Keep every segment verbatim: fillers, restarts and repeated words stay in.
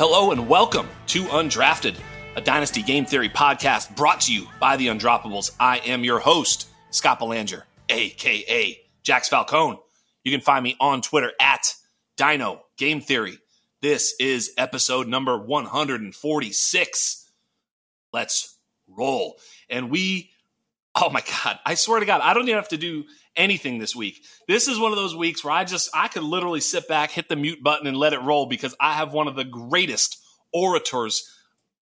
Hello and welcome to Undrafted, a Dynasty Game Theory podcast brought to you by the Undroppables. I am your host, Scott Belanger, a k a. Jax Falcone. You can find me on Twitter at Dino Game Theory. This is episode number one forty-six. Let's roll. And we, oh my God, I swear to God, I don't even have to do anything this week. This is one of those weeks where I just, I could literally sit back, hit the mute button and let it roll because I have one of the greatest orators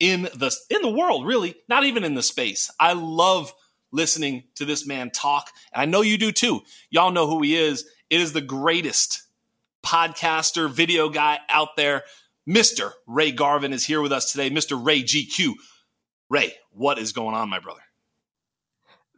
in the, in the world, really, not even in the space. I love listening to this man talk. And I know you do too. Y'all know who he is. It is the greatest podcaster, video guy out there. Mister Ray Garvin is here with us today. Mister Ray G Q. Ray, what is going on, my brother?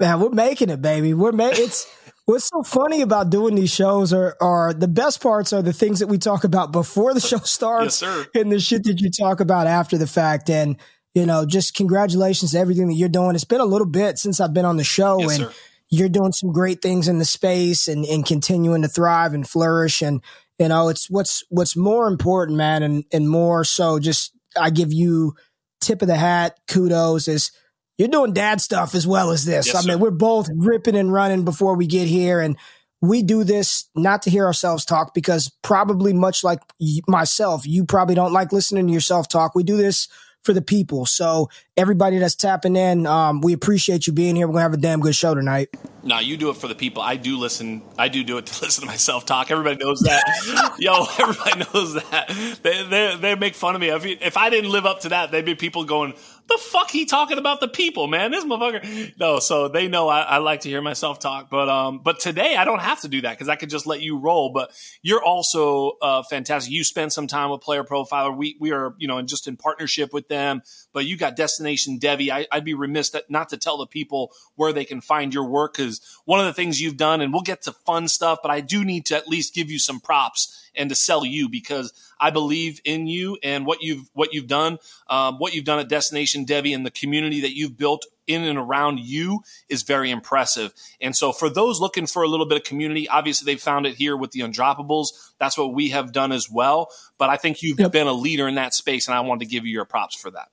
Man, we're making it, baby. We're making it's. What's so funny about doing these shows are, are the best parts are the things that we talk about before the show starts, yes, sir, and the shit that you talk about after the fact. And, you know, just congratulations to everything that you're doing. It's been a little bit since I've been on the show, yes, and sir, you're doing some great things in the space and, and continuing to thrive and flourish. And, you know, it's what's what's more important, man, and, and more so just I give you tip of the hat, kudos, is you're doing dad stuff as well as this. Yes, I mean, sir, we're both ripping and running before we get here. And we do this not to hear ourselves talk because probably much like myself, you probably don't like listening to yourself talk. We do this for the people. So everybody that's tapping in, um, we appreciate you being here. We're going to have a damn good show tonight. No, you do it for the people. I do listen. I do do it to listen to myself talk. Everybody knows that. Yo, everybody knows that. They, they they make fun of me. If, if I didn't live up to that, there'd be people going, the fuck he talking about the people, man? This motherfucker. No, so they know I, I like to hear myself talk. But um, but today I don't have to do that because I could just let you roll. But you're also uh, fantastic. You spend some time with Player Profiler. We we are, you know, just in partnership with them. But you got Destination Devy. I, I'd be remiss that, not to tell the people where they can find your work because one of the things you've done, and we'll get to fun stuff, but I do need to at least give you some props and to sell you because I believe in you and what you've what you've done, um, what you've done at Destination Devy and the community that you've built in and around you is very impressive. And so for those looking for a little bit of community, obviously they found it here with the Undroppables. That's what we have done as well. But I think you've yep. been a leader in that space, and I wanted to give you your props for that.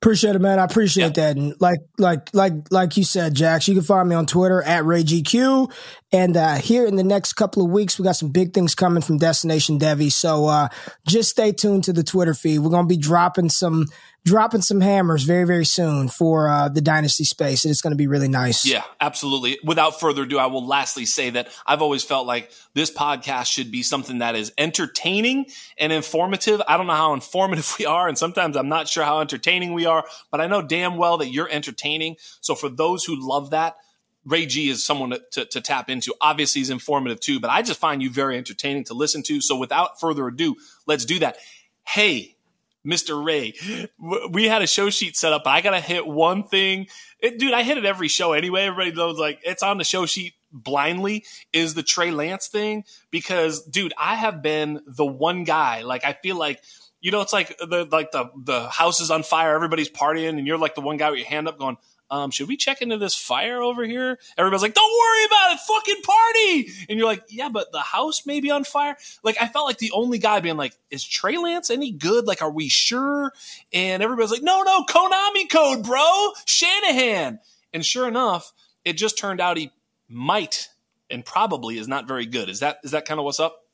Appreciate it, man. I appreciate yeah. that. And like, like, like, like you said, Jax, you can find me on Twitter at Ray G Q. And, uh, here in the next couple of weeks, we got some big things coming from Destination Devy. So, uh, just stay tuned to the Twitter feed. We're going to be dropping some, dropping some hammers very, very soon for, uh, the Dynasty space. And it's going to be really nice. Yeah, absolutely. Without further ado, I will lastly say that I've always felt like this podcast should be something that is entertaining and informative. I don't know how informative we are. And sometimes I'm not sure how entertaining we are, but I know damn well that you're entertaining. So for those who love that, Ray G is someone to, to, to tap into. Obviously, he's informative too, but I just find you very entertaining to listen to. So without further ado, let's do that. Hey, Mister Ray, we had a show sheet set up. I got to hit one thing. It, dude, I hit it every show anyway. Everybody knows, like, it's on the show sheet. blindly is the Trey Lance thing, because dude, I have been the one guy, like, I feel like, you know, it's like the, like the, the house is on fire, everybody's partying, and you're like the one guy with your hand up going, um, should we check into this fire over here? Everybody's like, don't worry about it, fucking party. And you're like, yeah, but the house may be on fire. Like, I felt like the only guy being like, is Trey Lance any good? Like, are we sure? And everybody's like, no, no, Konami code, bro, Shanahan. And sure enough, it just turned out he might and probably is not very good. Is that, is that kind of what's up?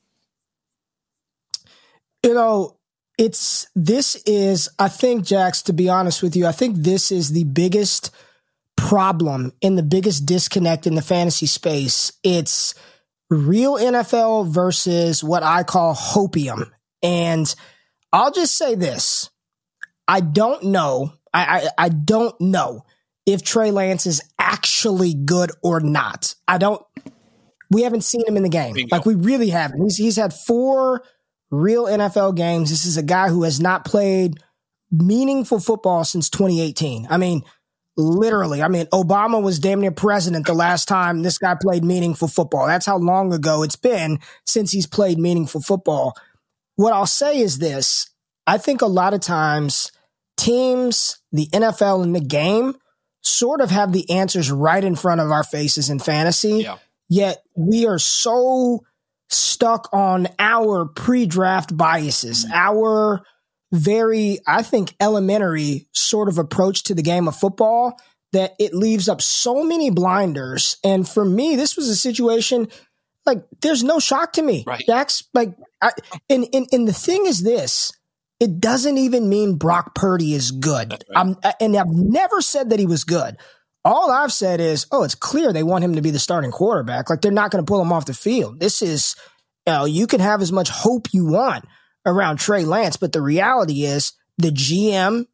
You know, it's, this is, I think, Jax, to be honest with you, I think this is the biggest problem and the biggest disconnect in the fantasy space. It's real N F L versus what I call hopium. And I'll just say this. I don't know. I, I, I don't know if Trey Lance is actually good or not. I don't, we haven't seen him in the game. Bingo. Like, we really haven't. He's, he's had four real N F L games. This is a guy who has not played meaningful football since twenty eighteen. I mean, literally. I mean, Obama was damn near president the last time this guy played meaningful football. That's how long ago it's been since he's played meaningful football. What I'll say is this. I think a lot of times teams, the N F L and the game sort of have the answers right in front of our faces in fantasy. Yeah. Yet we are so stuck on our pre-draft biases, our very, I think, elementary sort of approach to the game of football, that it leaves up so many blinders. And for me, this was a situation, like, there's no shock to me. Right. That's like, I, and, and, and the thing is this, it doesn't even mean Brock Purdy is good. Right. I'm, and I've never said that he was good. All I've said is, oh, it's clear they want him to be the starting quarterback. Like, they're not going to pull him off the field. This is, you know, you can have as much hope you want around Trey Lance, but the reality is the G M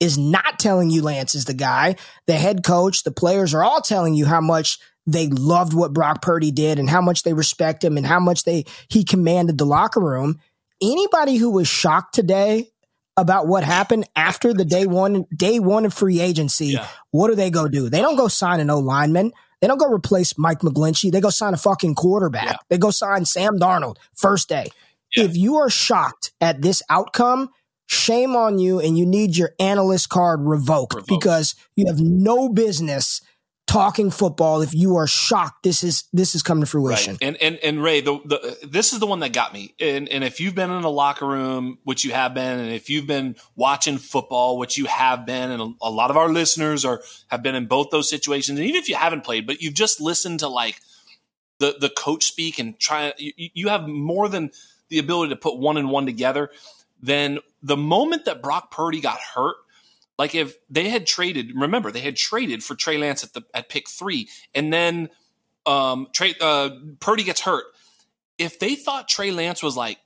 is not telling you Lance is the guy. The head coach, the players are all telling you how much they loved what Brock Purdy did and how much they respect him and how much they he commanded the locker room. Anybody who was shocked today about what happened after the day one, day one of free agency, yeah. What do they go do? They don't go sign an O-lineman. They don't go replace Mike McGlinchey. They go sign a fucking quarterback. Yeah. They go sign Sam Darnold first day. Yeah. If you are shocked at this outcome, shame on you, and you need your analyst card revoked, revoked. Because you have no business talking football if you are shocked this is this has come to fruition. Right. And and and Ray, the, the this is the one that got me. And and if you've been in a locker room, which you have been, and if you've been watching football, which you have been, and a, a lot of our listeners are have been in both those situations, and even if you haven't played, but you've just listened to like the the coach speak and try, you, you have more than the ability to put one and one together. Then the moment that Brock Purdy got hurt, like if they had traded, remember they had traded for Trey Lance at the at pick three, and then um, Trey, uh, Purdy gets hurt. If they thought Trey Lance was like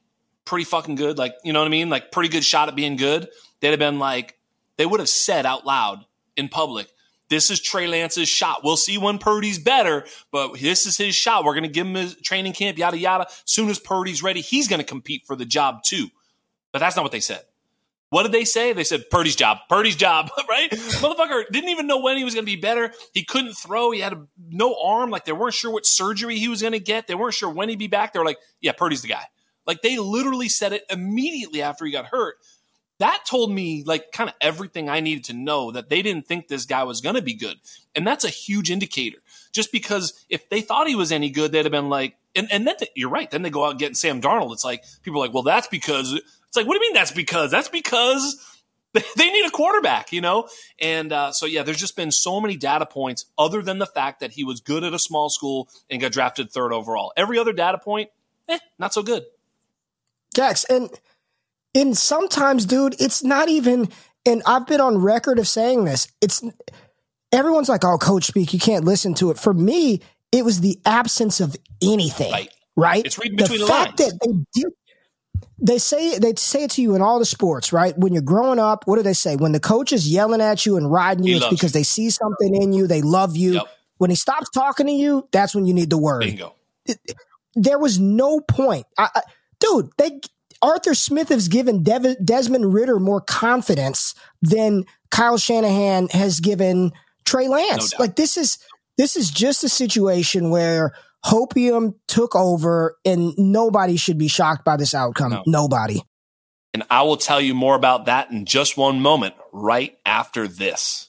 pretty fucking good, like, you know what I mean, like pretty good shot at being good, they'd have been like, they would have said out loud in public, "This is Trey Lance's shot. We'll see when Purdy's better, but this is his shot. We're going to give him his training camp, yada yada. As soon as Purdy's ready, he's going to compete for the job too." But that's not what they said. What did they say? They said, Purdy's job, Purdy's job, right? Motherfucker didn't even know when he was going to be better. He couldn't throw. He had a, no arm. Like, they weren't sure what surgery he was going to get. They weren't sure when he'd be back. They were like, yeah, Purdy's the guy. Like, they literally said it immediately after he got hurt. That told me, like, kind of everything I needed to know, that they didn't think this guy was going to be good. And that's a huge indicator. Just because if they thought he was any good, they'd have been like, and, and then th- you're right. Then they go out and get Sam Darnold. It's like, people are like, well, that's because... It's like, what do you mean that's because? That's because they need a quarterback, you know? And uh, so, yeah, there's just been so many data points other than the fact that he was good at a small school and got drafted third overall. Every other data point, eh, not so good. Jax, and, and sometimes, dude, it's not even – and I've been on record of saying this. It's everyone's like, oh, coach speak, you can't listen to it. For me, it was the absence of anything, right? right? It's reading between the, the lines. The fact that they did – They say they say it to you in all the sports, right? When you're growing up, what do they say? When the coach is yelling at you and riding you, he it's because you. They see something in you. They love you. Yep. When he stops talking to you, that's when you need the word. Bingo. It, there was no point. I, I, dude, they, Arthur Smith has given Dev, Desmond Ridder more confidence than Kyle Shanahan has given Trey Lance. No doubt. Like, this is this is just a situation where hopium took over, and nobody should be shocked by this outcome. No. Nobody. And I will tell you more about that in just one moment, right after this.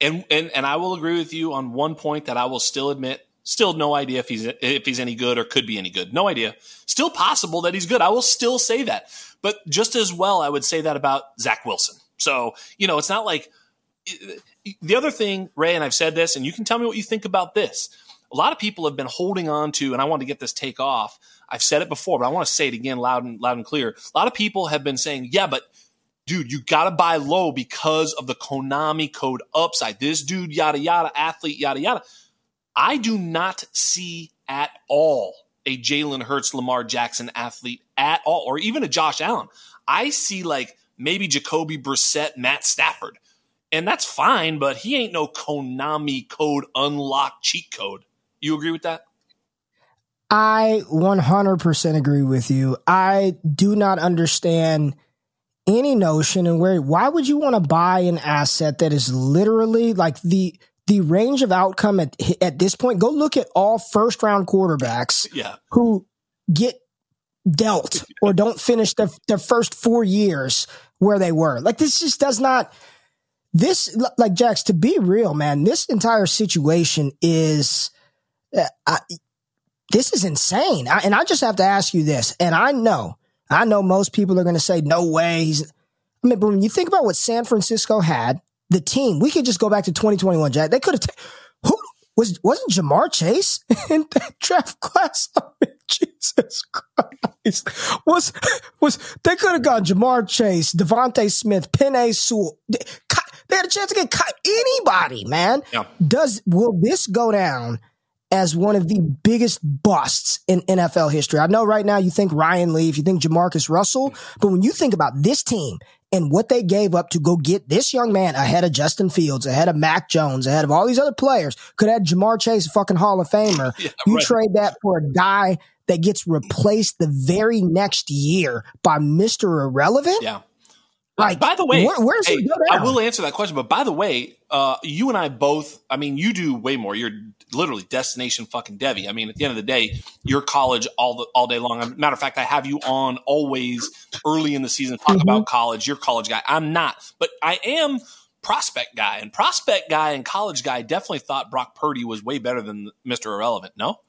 And, and and I will agree with you on one point that I will still admit, still no idea if he's if he's any good or could be any good. No idea. Still possible that he's good. I will still say that. But just as well, I would say that about Zach Wilson. So, you know, it's not like – the other thing, Ray, and I've said this, and you can tell me what you think about this. A lot of people have been holding on to – and I want to get this take off. I've said it before, but I want to say it again loud and loud and clear. A lot of people have been saying, yeah, but – dude, you got to buy low because of the Konami code upside. This dude, yada, yada, athlete, yada, yada. I do not see at all a Jalen Hurts, Lamar Jackson athlete at all, or even a Josh Allen. I see like maybe Jacoby Brissett, Matt Stafford. And that's fine, but he ain't no Konami code unlock cheat code. You agree with that? I one hundred percent agree with you. I do not understand any notion and where, why would you want to buy an asset that is literally like the, the range of outcome at, at this point? Go look at all first round quarterbacks yeah. who get dealt or don't finish their, their first four years where they were. Like this just does not, this like Jax, to be real, man, this entire situation is, uh, I, this is insane. I, and I just have to ask you this. And I know, I know most people are going to say, no way. He's, I mean, but when you think about what San Francisco had, the team, we could just go back to twenty twenty-one, Jack. They could have, t- who was, wasn't Ja'Marr Chase in that draft class? I mean, Jesus Christ. Was, was, they could have gone Ja'Marr Chase, Devontae Smith, Penei Sewell. They, they had a chance to get caught. Anybody, man. Yeah. Does, will this go down as one of the biggest busts in N F L history? I know right now you think Ryan Leaf, you think Jamarcus Russell, but when you think about this team and what they gave up to go get this young man ahead of Justin Fields, ahead of Mac Jones, ahead of all these other players, could have Ja'Marr Chase, a fucking Hall of Famer. Yeah, you right. Trade that for a guy that gets replaced the very next year by Mister Irrelevant? Yeah. Like, by the way, where, where's hey, he I will answer that question, but by the way, uh, you and I both, I mean, you do way more. You're literally Destination fucking Devy. I mean, at the end of the day, you're college all the, all day long. As a matter of fact, I have you on always early in the season to talk mm-hmm. about college. You're a college guy. I'm not, but I am prospect guy. And prospect guy and college guy definitely thought Brock Purdy was way better than Mister Irrelevant, no?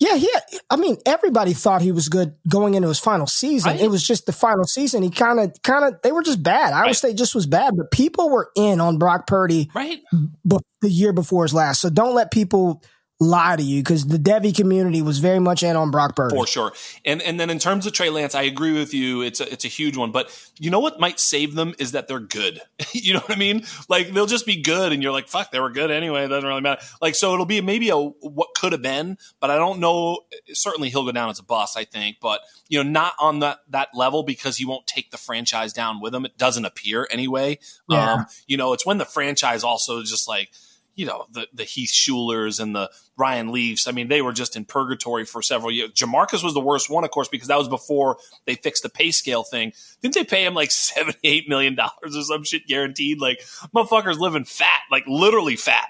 Yeah, yeah. I mean, everybody thought he was good going into his final season. I, it was just the final season. He kind of, kind of, they were just bad. Iowa right. State just was bad, but people were in on Brock Purdy right. b- the year before his last. So don't let people lie to you because the Devy community was very much in on Brock Purdy. For sure. And and then in terms of Trey Lance, I agree with you. It's a, it's a huge one. But you know what might save them is that they're good. You know what I mean? Like they'll just be good and you're like, fuck, they were good anyway. It doesn't really matter. Like, so it'll be maybe a what could have been, but I don't know. Certainly he'll go down as a bust, I think. But, you know, not on that, that level because he won't take the franchise down with him. It doesn't appear anyway. Yeah. Um, you know, it's when the franchise also just like, you know, the, the Heath Schulers and the Ryan Leafs. I mean, they were just in purgatory for several years. Jamarcus was the worst one, of course, because that was before they fixed the pay scale thing. Didn't they pay him like seventy-eight million dollars or some shit guaranteed? Like, motherfuckers living fat, like literally fat.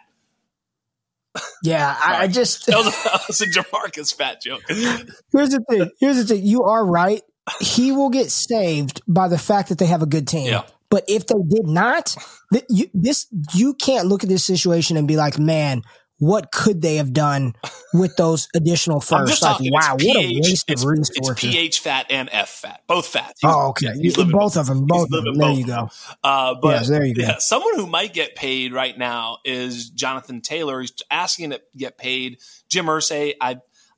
Yeah, I just... that, was a, that was a Jamarcus fat joke. Here's the thing. Here's the thing. You are right. He will get saved by the fact that they have a good team. Yeah. But if they did not, th- you, this you can't look at this situation and be like, man, what could they have done with those additional firsts? Like, talking, wow, what a waste of resources. It's pH fat and F fat, both fat. He's, oh, okay. He's living both of them. Both of them. There you go. Uh, but yes, there you go. Yeah, someone who might get paid right now is Jonathan Taylor. He's asking to get paid. Jim Irsay, I.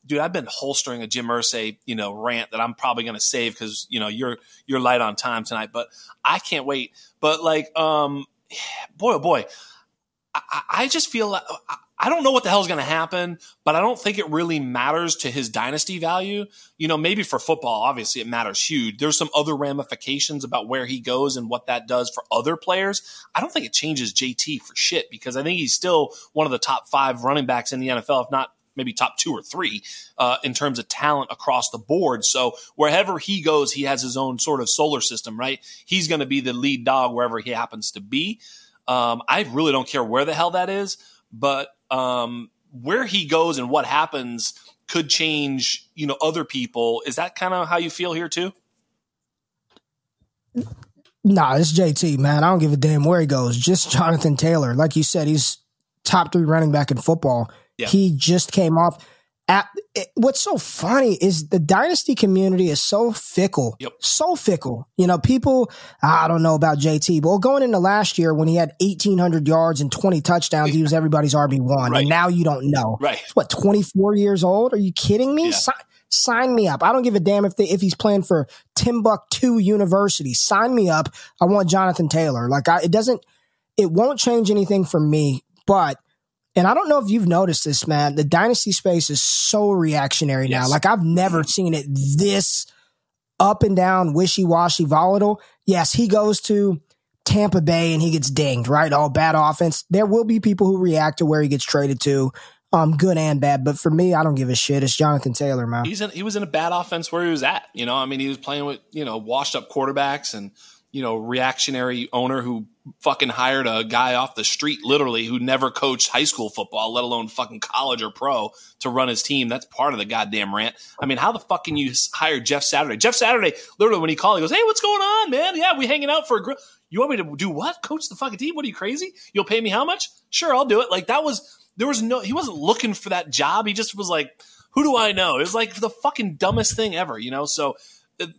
Dude, I've been holstering a Jim Irsay, you know, rant that I'm probably going to save because, you know, you're you're light on time tonight, but I can't wait. But like, um, boy, oh boy, I, I just feel like, I don't know what the hell's going to happen, but I don't think it really matters to his dynasty value. You know, maybe for football, obviously it matters huge. There's some other ramifications about where he goes and what that does for other players. I don't think it changes J T for shit because I think he's still one of the top five running backs in the N F L, if not maybe top two or three uh, in terms of talent across the board. So wherever he goes, he has his own sort of solar system, right? He's going to be the lead dog wherever he happens to be. Um, I really don't care where the hell that is, but um, where he goes and what happens could change, you know, other people. Is that kind of how you feel here too? Nah, it's J T, man. I don't give a damn where he goes. Just Jonathan Taylor. Like you said, he's top three running back in football. Yeah. He just came off. At, it, what's so funny is the dynasty community is so fickle, yep. so fickle. You know, people, I don't know about J T, but going into last year when he had eighteen hundred yards and twenty touchdowns, he was everybody's R B one. Right. And now you don't know. Right. He's, what, twenty-four years old? Are you kidding me? Yeah. Si- sign me up. I don't give a damn if they, if he's playing for Timbuktu University. Sign me up. I want Jonathan Taylor. Like, I, it doesn't, it won't change anything for me, but. And I don't know if you've noticed this, man. The dynasty space is so reactionary yes. now. Like, I've never seen it this up and down, wishy-washy, volatile. Yes, he goes to Tampa Bay and he gets dinged, right? All bad offense. There will be people who react to where he gets traded to, um, good and bad. But for me, I don't give a shit. It's Jonathan Taylor, man. He's in, he was in a bad offense where he was at. You know, I mean, he was playing with, you know, washed-up quarterbacks and, you know, reactionary owner who fucking hired a guy off the street, literally, who never coached high school football, let alone fucking college or pro, to run his team. That's part of the goddamn rant. I mean, how the fuck can you hire Jeff Saturday? Jeff Saturday, literally, when he called, he goes, "Hey, what's going on, man? Yeah, we hanging out for a grill." You want me to do what? Coach the fucking team? What, are you crazy? You'll pay me how much? Sure, I'll do it. Like, that was, there was no, he wasn't looking for that job. He just was like, who do I know? It was like the fucking dumbest thing ever, you know? So,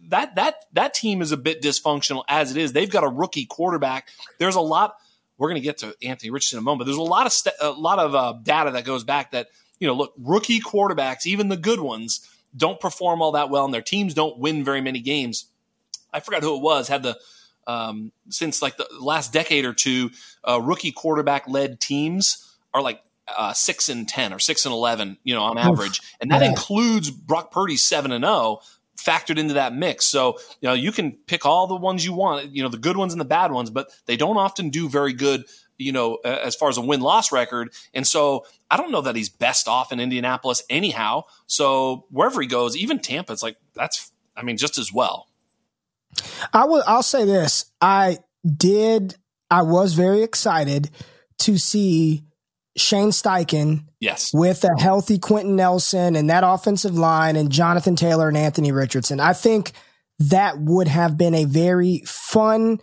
That that that team is a bit dysfunctional as it is. They've got a rookie quarterback. There's a lot. We're going to get to Anthony Richardson in a moment. But there's a lot of st- a lot of uh, data that goes back that, you know, look, rookie quarterbacks, even the good ones, don't perform all that well, and their teams don't win very many games. I forgot who it was. Had the um, since like the last decade or two, uh, rookie quarterback led teams are like uh, six and ten or six and eleven, you know, on average, and that includes Brock Purdy seven and zero. Factored into that mix. So, you know, you can pick all the ones you want, you know, the good ones and the bad ones, but they don't often do very good, you know, as far as a win-loss record. And so I don't know that he's best off in Indianapolis anyhow. So wherever he goes, even Tampa, it's like, that's, I mean, just as well. I will, I'll say this. I did, I was very excited to see Shane Steichen yes. with a healthy Quentin Nelson and that offensive line and Jonathan Taylor and Anthony Richardson. I think that would have been a very fun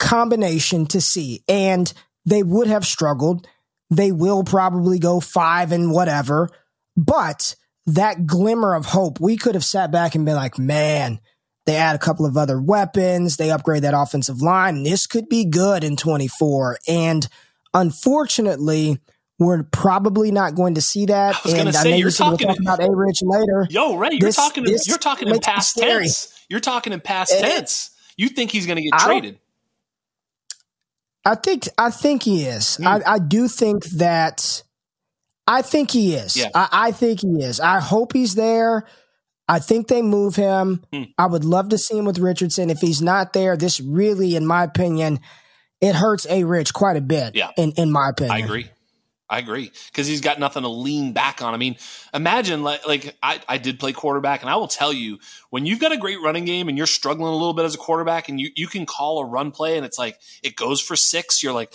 combination to see, and they would have struggled. They will probably go five and whatever, but that glimmer of hope, we could have sat back and been like, man, they add a couple of other weapons. They upgrade that offensive line. This could be good in twenty-four. And unfortunately, we're probably not going to see that. I was going to say, you're talking about A-Rich later. Yo, Ray, you're this, talking this You're talking in past tense. You're talking in past it, tense. You think he's going to get I traded. I think I think he is. Mm. I, I do think that – I think he is. Yeah. I, I think he is. I hope he's there. I think they move him. Mm. I would love to see him with Richardson. If he's not there, this really, in my opinion, it hurts A-Rich quite a bit, yeah. in, in my opinion. I agree. I agree, because he's got nothing to lean back on. I mean, imagine, like, like I, I did play quarterback, and I will tell you, when you've got a great running game and you're struggling a little bit as a quarterback and you, you can call a run play and it's like it goes for six, you're like,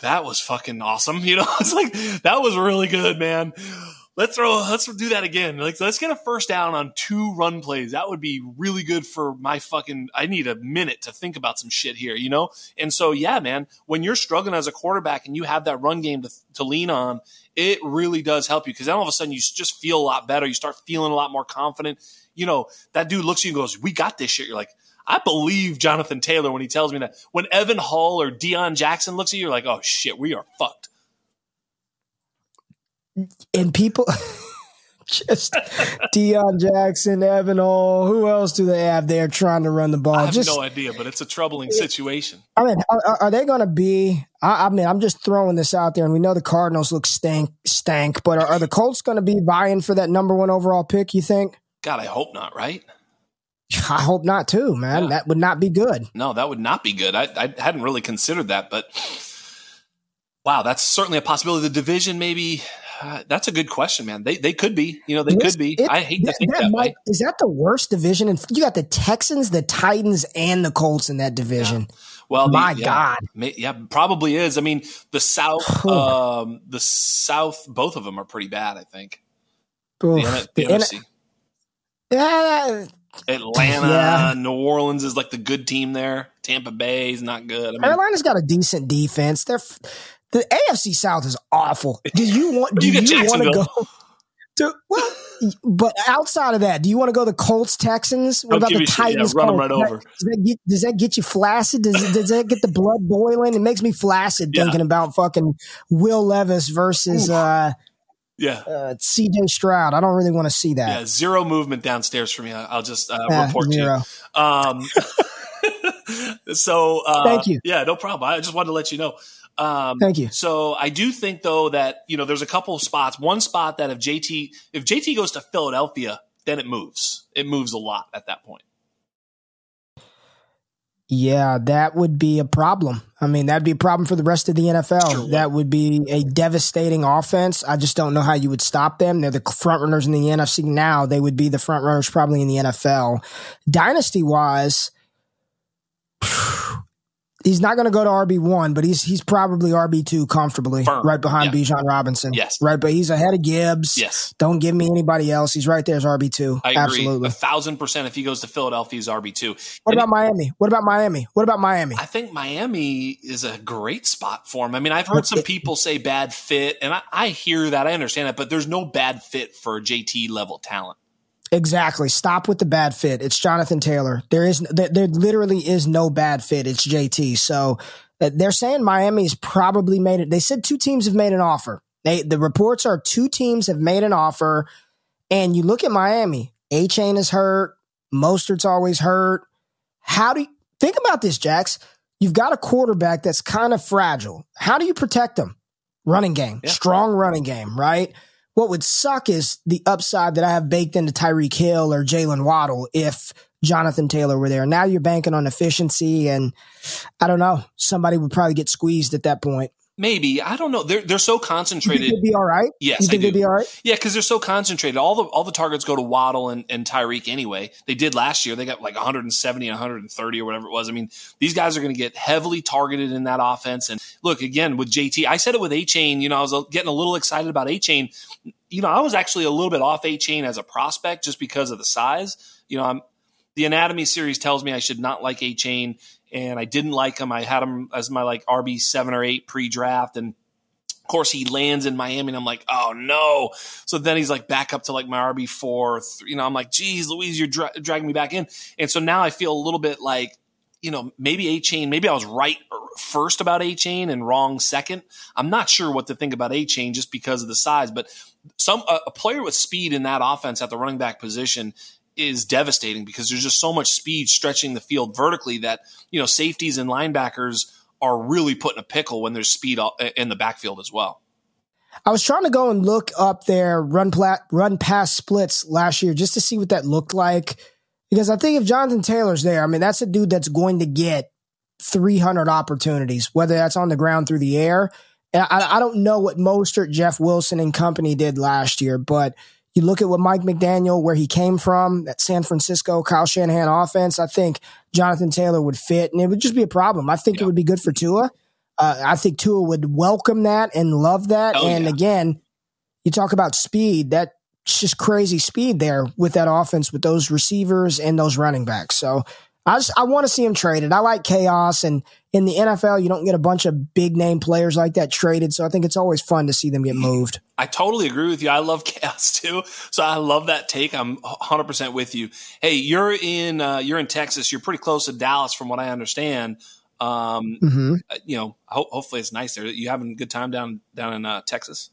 that was fucking awesome. You know, it's like, that was really good, man. Let's throw, let's do that again. Like, let's get a first down on two run plays. That would be really good for my fucking, I need a minute to think about some shit here, you know? And so, yeah, man, when you're struggling as a quarterback and you have that run game to, to lean on, it really does help you. Cause then all of a sudden you just feel a lot better. You start feeling a lot more confident. You know, that dude looks at you and goes, "We got this shit." You're like, I believe Jonathan Taylor when he tells me that. When Evan Hall or Deion Jackson looks at you, you're like, oh shit, we are fucked. And people Just Deion Jackson, Evan Hall. Who else do they have there trying to run the ball? I have just, no idea, but it's a troubling situation. I mean, are, are they going to be I, – I mean, I'm just throwing this out there, and we know the Cardinals look stank, stank but are, are the Colts going to be vying for that number one overall pick, you think? God, I hope not, right? I hope not too, man. Yeah. That would not be good. No, that would not be good. I, I hadn't really considered that, but wow, that's certainly a possibility. The division maybe – Uh, that's a good question, man. They they could be, you know, they it's, could be. It, I hate to think that. that might, is that the worst division? And you got the Texans, the Titans, and the Colts in that division. Yeah. Well, my the, yeah, God, yeah, probably is. I mean, the South, um, the South, both of them are pretty bad. I think. Oof, the N F C. Yeah. Atlanta, yeah. New Orleans is like the good team there. Tampa Bay is not good. I mean, Carolina's got a decent defense. They're. F- The A F C South is awful. Do you want? Do you, you want to go? To, well, but outside of that, do you want to go to Colts Texans? What about the Titans? Yeah, run them right over. Does that get, does that get you flaccid? Does does that get the blood boiling? It makes me flaccid yeah. thinking about fucking Will Levis versus uh, yeah uh, C J Stroud. I don't really want to see that. Yeah, zero movement downstairs for me. I'll just uh, uh, report zero. you. Um, so uh, thank you. Yeah, no problem. I just wanted to let you know. Um, Thank you. So I do think, though, that, you know, there's a couple of spots. One spot that if J T if J T goes to Philadelphia, then it moves. It moves a lot at that point. Yeah, that would be a problem. I mean, that'd be a problem for the rest of the N F L. Sure. That would be a devastating offense. I just don't know how you would stop them. They're the front runners in the N F C now. They would be the front runners probably in the N F L. Dynasty-wise, he's not going to go to R B one, but he's he's probably R B two comfortably, Firm. right behind yeah. Bijan Robinson. Yes. Right, but he's ahead of Gibbs. Yes. Don't give me anybody else. He's right there as R B two. I agree. Absolutely. A thousand percent if he goes to Philadelphia, he's R B two. What and about it, Miami? What about Miami? What about Miami? I think Miami is a great spot for him. I mean, I've heard some people say bad fit, and I, I hear that. I understand that, but there's no bad fit for J T-level talent. Exactly. Stop with the bad fit. It's Jonathan Taylor. There is there, there literally is no bad fit. It's J T. So they're saying Miami's probably made it. They said two teams have made an offer. They the reports are two teams have made an offer. And you look at Miami. Achane is hurt. Mostert's always hurt. How do you think about this, Jax? You've got a quarterback that's kind of fragile. How do you protect him? Running game. Yeah. Strong running game, right? What would suck is the upside that I have baked into Tyreek Hill or Jaylen Waddle if Jonathan Taylor were there. Now you're banking on efficiency, and I don't know. Somebody would probably get squeezed at that point. Maybe. I don't know. They're they're so concentrated. You think they'd be all right? Yes, you think I do. They'd be all right? Yeah, because they're so concentrated. All the all the targets go to Waddle and, and Tyreek anyway. They did last year. They got like one hundred seventy and one hundred thirty or whatever it was. I mean, these guys are going to get heavily targeted in that offense. And look, again, with J T, I said it with Achane. You know, I was getting a little excited about Achane. You know, I was actually a little bit off Achane as a prospect just because of the size. You know, I'm the anatomy series tells me I should not like Achane. And I didn't like him. I had him as my like R B seven or eight pre-draft. And, of course, he lands in Miami, and I'm like, oh, no. So then he's like back up to like my R B four. You know, I'm like, geez, Louise, you're dra- dragging me back in. And so now I feel a little bit like, you know, maybe Achane, maybe I was right first about Achane and wrong second. I'm not sure what to think about Achane just because of the size. But some a, a player with speed in that offense at the running back position is devastating because there's just so much speed stretching the field vertically that, you know, safeties and linebackers are really put in a pickle when there's speed in the backfield as well. I was trying to go and look up their run plat, run pass splits last year just to see what that looked like, because I think if Jonathan Taylor's there, I mean, that's a dude that's going to get three hundred opportunities, whether that's on the ground through the air. And I, I don't know what Mostert, Jeff Wilson and company did last year, but you look at what Mike McDaniel, where he came from, that San Francisco, Kyle Shanahan offense, I think Jonathan Taylor would fit, and it would just be a problem. I think yeah. it would be good for Tua. Uh, I think Tua would welcome that and love that. Oh, and yeah. again, you talk about speed, that's just crazy speed there with that offense, with those receivers and those running backs. So I just, I want to see him traded. I like chaos, and in the N F L, you don't get a bunch of big-name players like that traded, so I think it's always fun to see them get moved. I totally agree with you. I love chaos, too, so I love that take. I'm one hundred percent with you. Hey, you're in uh, you're in Texas. You're pretty close to Dallas from what I understand. Um, mm-hmm. You know, ho- hopefully it's nice there. You having a good time down, down in uh, Texas?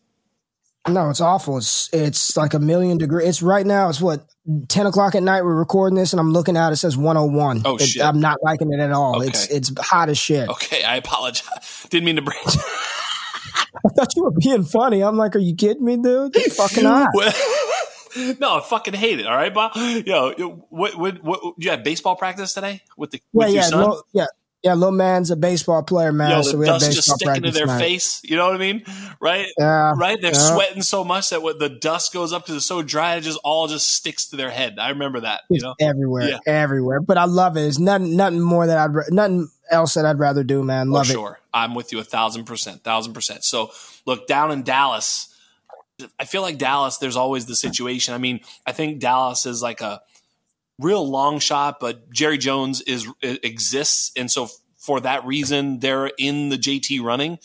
No, it's awful. It's it's like a million degrees. It's right now. It's what, ten o'clock at night. We're recording this, and I'm looking out. It says one oh one. Oh, it, shit. I'm not liking it at all. Okay. It's it's hot as shit. Okay, I apologize. Didn't mean to break. I thought you were being funny. I'm like, are you kidding me, dude? It's fucking hot. No, I fucking hate it. All right, Bob. Yo, what? What? What? You had baseball practice today with the with yeah, your yeah, son? No, yeah. Yeah, little man's a baseball player, man. Yo, the so we dust have just sticking to their man. face. You know what I mean, right? Yeah, right. They're yeah. sweating so much that what the dust goes up because it's so dry, it just all just sticks to their head. I remember that. You know, it's everywhere, yeah. everywhere. But I love it. It's nothing, nothing more that I'd, nothing else that I'd rather do, man. Love oh, sure. it. Sure, I'm with you a thousand percent, thousand percent. So look, down in Dallas, I feel like Dallas. There's always the situation. I mean, I think Dallas is like a real long shot, but Jerry Jones is exists, and so for that reason, they're in the J T running.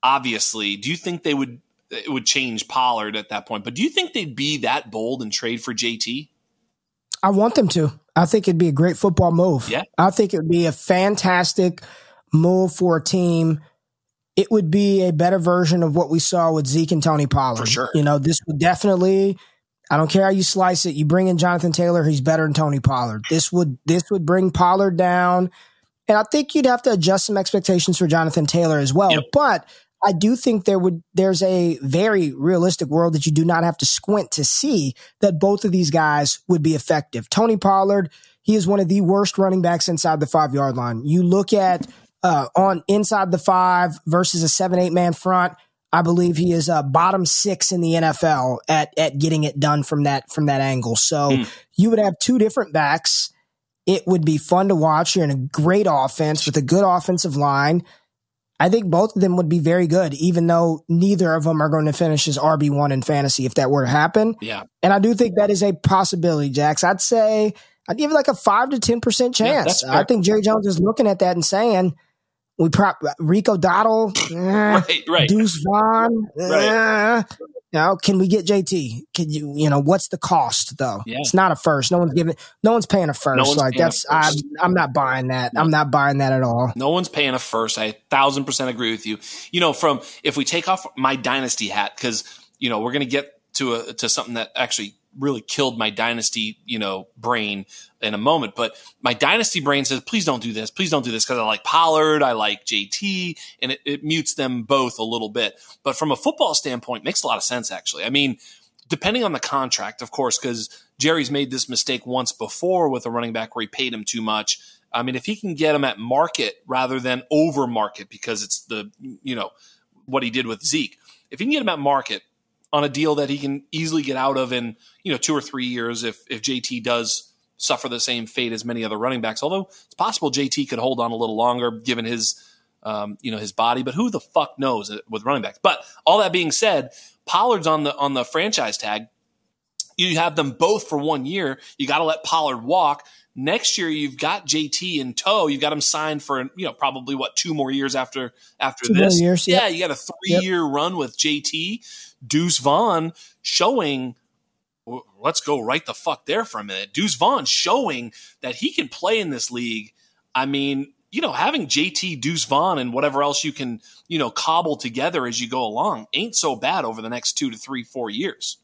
Obviously, do you think they would it would change Pollard at that point? But do you think they'd be that bold and trade for J T? I want them to. I think it'd be a great football move. Yeah, I think it would be a fantastic move for a team. It would be a better version of what we saw with Zeke and Tony Pollard. For sure, you know, this would definitely. I don't care how you slice it. You bring in Jonathan Taylor, he's better than Tony Pollard. This would this would bring Pollard down. And I think you'd have to adjust some expectations for Jonathan Taylor as well. Yep. But I do think there would there's a very realistic world that you do not have to squint to see that both of these guys would be effective. Tony Pollard, he is one of the worst running backs inside the five-yard line. You look at uh, on inside the five versus a seven, eight-man front, I believe he is uh, bottom six in the N F L at at getting it done from that from that angle. So mm. you would have two different backs. It would be fun to watch. You're in a great offense with a good offensive line. I think both of them would be very good, even though neither of them are going to finish as R B one in fantasy if that were to happen. Yeah, and I do think that is a possibility, Jax. I'd say I'd give it like a five to ten percent chance. Yeah, I think Jerry Jones is looking at that and saying. We prop Rico Dottle, eh, right, right. Deuce Vaughn. Eh, right. Now, can we get J T? Can you, you know, what's the cost though? Yeah. It's not a first. No one's giving. No one's paying a first. No one's like that's. I, I'm not buying that. No. I'm not buying that at all. No one's paying a first. I a thousand percent agree with you. You know, from if we take off my dynasty hat, because you know we're gonna get to a to something that actually really killed my dynasty, you know, brain in a moment. But my dynasty brain says, please don't do this. Please don't do this because I like Pollard. I like J T. And it, it mutes them both a little bit. But from a football standpoint, makes a lot of sense, actually. I mean, depending on the contract, of course, because Jerry's made this mistake once before with a running back where he paid him too much. I mean, if he can get him at market rather than over market because it's the, you know, what he did with Zeke. If he can get him at market, on a deal that he can easily get out of in, you know, two or three years if if J T does suffer the same fate as many other running backs. Although it's possible J T could hold on a little longer given his, um, you know, his body. But who the fuck knows with running backs? But all that being said, Pollard's on the on the franchise tag. You have them both for one year. You got to let Pollard walk. Next year, you've got J T in tow. You've got him signed for, you know, probably what, two more years after after two this. More years, yeah, yep. You got a three-year yep. run with J T. Deuce Vaughn showing, let's go right the fuck there for a minute. Deuce Vaughn showing that he can play in this league. I mean, you know, having J T, Deuce Vaughn, and whatever else you can, you know, cobble together as you go along ain't so bad over the next two to three, four years.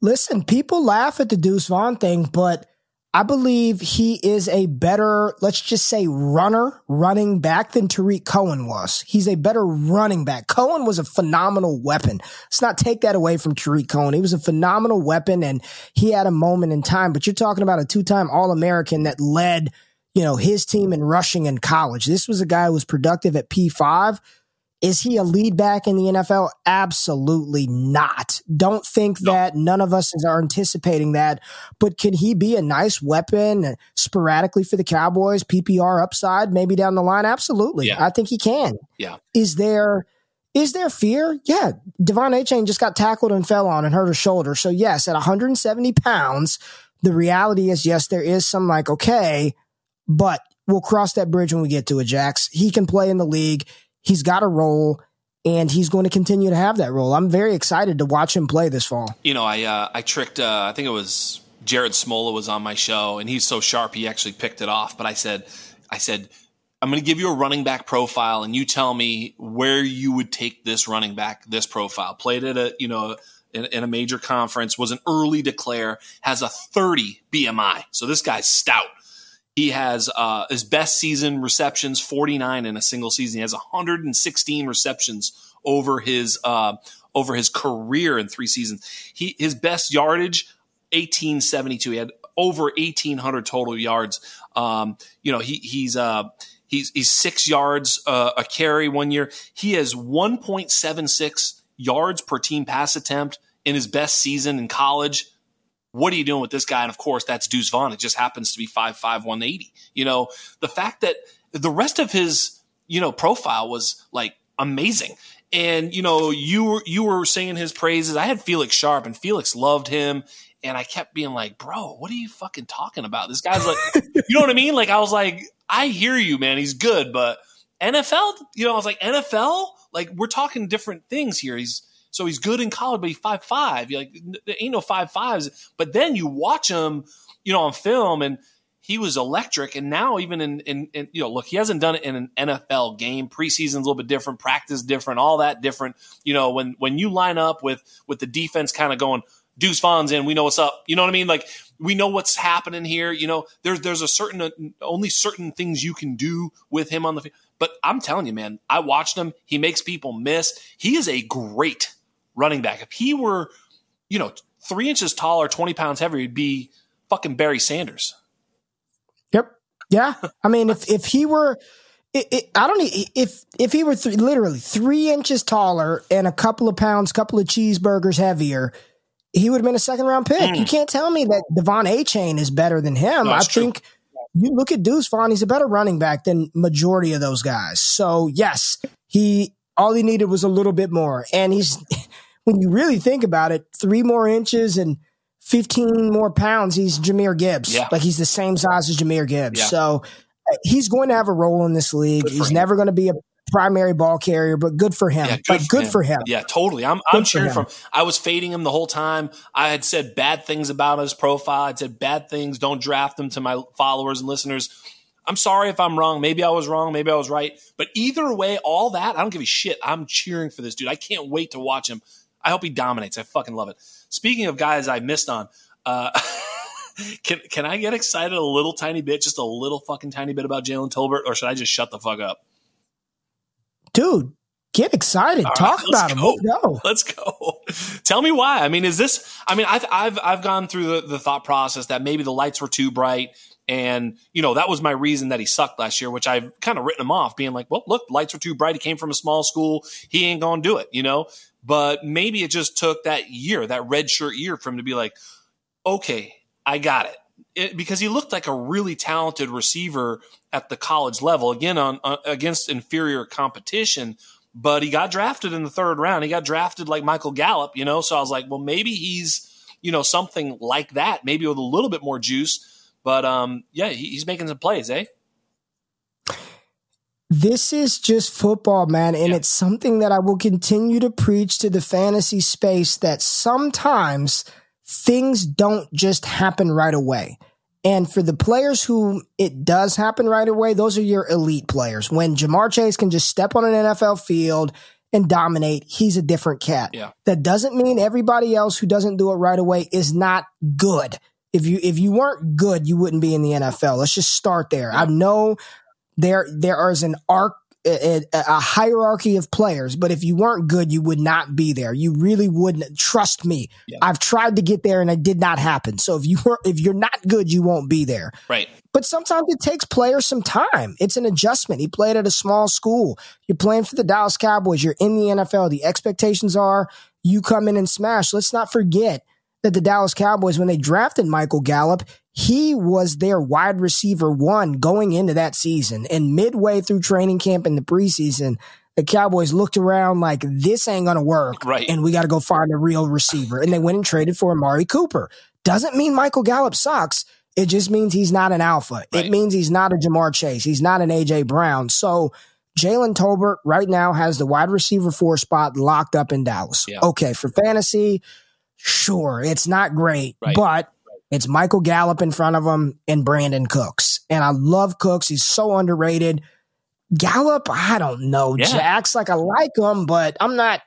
Listen, people laugh at the Deuce Vaughn thing, but I believe he is a better, let's just say, runner, running back than Tariq Cohen was. He's a better running back. Cohen was a phenomenal weapon. Let's not take that away from Tariq Cohen. He was a phenomenal weapon, and he had a moment in time. But you're talking about a two-time All-American that led, you know, his team in rushing in college. This was a guy who was productive at P five. Is he a lead back in the N F L? Absolutely not. Don't think no. that. None of us are anticipating that. But can he be a nice weapon sporadically for the Cowboys? P P R upside, maybe down the line? Absolutely. Yeah. I think he can. Yeah. Is there is there fear? Yeah. Devon Achane just got tackled and fell on and hurt his shoulder. So, yes, at one hundred seventy pounds, the reality is, yes, there is some like, okay, but we'll cross that bridge when we get to it, Jax. He can play in the league. He's got a role, and he's going to continue to have that role. I'm very excited to watch him play this fall. You know, I uh, I tricked, uh, I think it was Jared Smola was on my show, and he's so sharp he actually picked it off. But I said, I said, I'm going to give you a running back profile and you tell me where you would take this running back, this profile. Played at a, you know, in, in a major conference, was an early declare, has a thirty B M I. So this guy's stout. He has uh, his best season receptions, forty-nine in a single season. He has one hundred sixteen receptions over his uh, over his career in three seasons. He his best yardage, eighteen seventy-two. He had over eighteen hundred total yards. Um, you know, he he's uh, he's he's six yards uh, a carry one year. He has one point seven six yards per team pass attempt in his best season in college. What are you doing with this guy? And, of course, that's Deuce Vaughn. It just happens to be five five, one eighty. You know, the fact that the rest of his, you know, profile was, like, amazing. And, you know, you were, you were singing his praises. I had Felix Sharp, and Felix loved him. And I kept being like, bro, what are you fucking talking about? This guy's like – you know what I mean? Like, I was like, I hear you, man. He's good. But N F L, you know, I was like, N F L? Like, we're talking different things here. He's – So he's good in college, but he's five five. You're like, there ain't no five fives. But then you watch him, you know, on film, and he was electric. And now even in, in, in you know, look, he hasn't done it in an N F L game. Preseason's a little bit different, practice different, all that different. You know, when when you line up with with the defense kind of going, Deuce Vaughn's in, we know what's up. You know what I mean? Like, we know what's happening here. You know, there's there's a certain only certain things you can do with him on the field. But I'm telling you, man, I watched him. He makes people miss. He is a great running back. If he were, you know, three inches taller, twenty pounds heavier, he'd be fucking Barry Sanders. Yep. Yeah. I mean, if if he were, it, it, I don't if if he were th- literally three inches taller and a couple of pounds, couple of cheeseburgers heavier, he would have been a second round pick. Mm. You can't tell me that Devon Achane is better than him. No, I true. think you look at Deuce Vaughn; he's a better running back than majority of those guys. So yes, he all he needed was a little bit more, and he's. When you really think about it, three more inches and fifteen more pounds, he's Jahmyr Gibbs. Yeah. Like, he's the same size as Jahmyr Gibbs. Yeah. So he's going to have a role in this league. He's him. never going to be a primary ball carrier, but good for him. Yeah, good, like, for, good him. for him. Yeah, totally. I'm, I'm cheering for him. I was fading him the whole time. I had said bad things about his profile. I said bad things. Don't draft him to my followers and listeners. I'm sorry if I'm wrong. Maybe I was wrong. Maybe I was right. But either way, all that, I don't give a shit. I'm cheering for this dude. I can't wait to watch him. I hope he dominates. I fucking love it. Speaking of guys I missed on, uh, can can I get excited a little tiny bit, just a little fucking tiny bit about Jalen Tolbert, or should I just shut the fuck up? Dude, get excited. All Talk right, about go. him. Let's go. Let's go. Tell me why. I mean, is this – I mean, I've I've I've gone through the, the thought process that maybe the lights were too bright, and, you know, that was my reason that he sucked last year, which I've kind of written him off, being like, well, look, lights were too bright. He came from a small school. He ain't going to do it, you know? But maybe it just took that year, that red shirt year, for him to be like, okay, I got it. it because he looked like a really talented receiver at the college level, again, on, on against inferior competition. But he got drafted in the third round. He got drafted like Michael Gallup, you know? So I was like, well, maybe he's, you know, something like that, maybe with a little bit more juice. But, um, yeah, he, he's making some plays, eh? This is just football, man, and yeah. It's something that I will continue to preach to the fantasy space, that sometimes things don't just happen right away. And for the players who it does happen right away, those are your elite players. When Ja'Marr Chase can just step on an N F L field and dominate, he's a different cat. Yeah. That doesn't mean everybody else who doesn't do it right away is not good. If you if you weren't good, you wouldn't be in the N F L. Let's just start there. Yeah. I know... There, there is an arc, a, a hierarchy of players, but if you weren't good, you would not be there. You really wouldn't. Trust me. Yeah. I've tried to get there and it did not happen. So if you were, if you're not good, you won't be there. Right. But sometimes it takes players some time. It's an adjustment. He played at a small school. You're playing for the Dallas Cowboys. You're in the N F L. The expectations are you come in and smash. Let's not forget that the Dallas Cowboys, when they drafted Michael Gallup, he was their wide receiver one going into that season. And midway through training camp in the preseason, the Cowboys looked around like, this ain't going to work. Right. And we got to go find a real receiver. And they went and traded for Amari Cooper. Doesn't mean Michael Gallup sucks. It just means he's not an alpha. Right. It means he's not a Ja'Marr Chase. He's not an A J Brown. So Jalen Tolbert right now has the wide receiver four spot locked up in Dallas. Yeah. Okay, for fantasy, sure, it's not great, right. but it's Michael Gallup in front of him and Brandon Cooks. And I love Cooks. He's so underrated. Gallup, I don't know. Yeah. Jax, like I like him, but I'm not,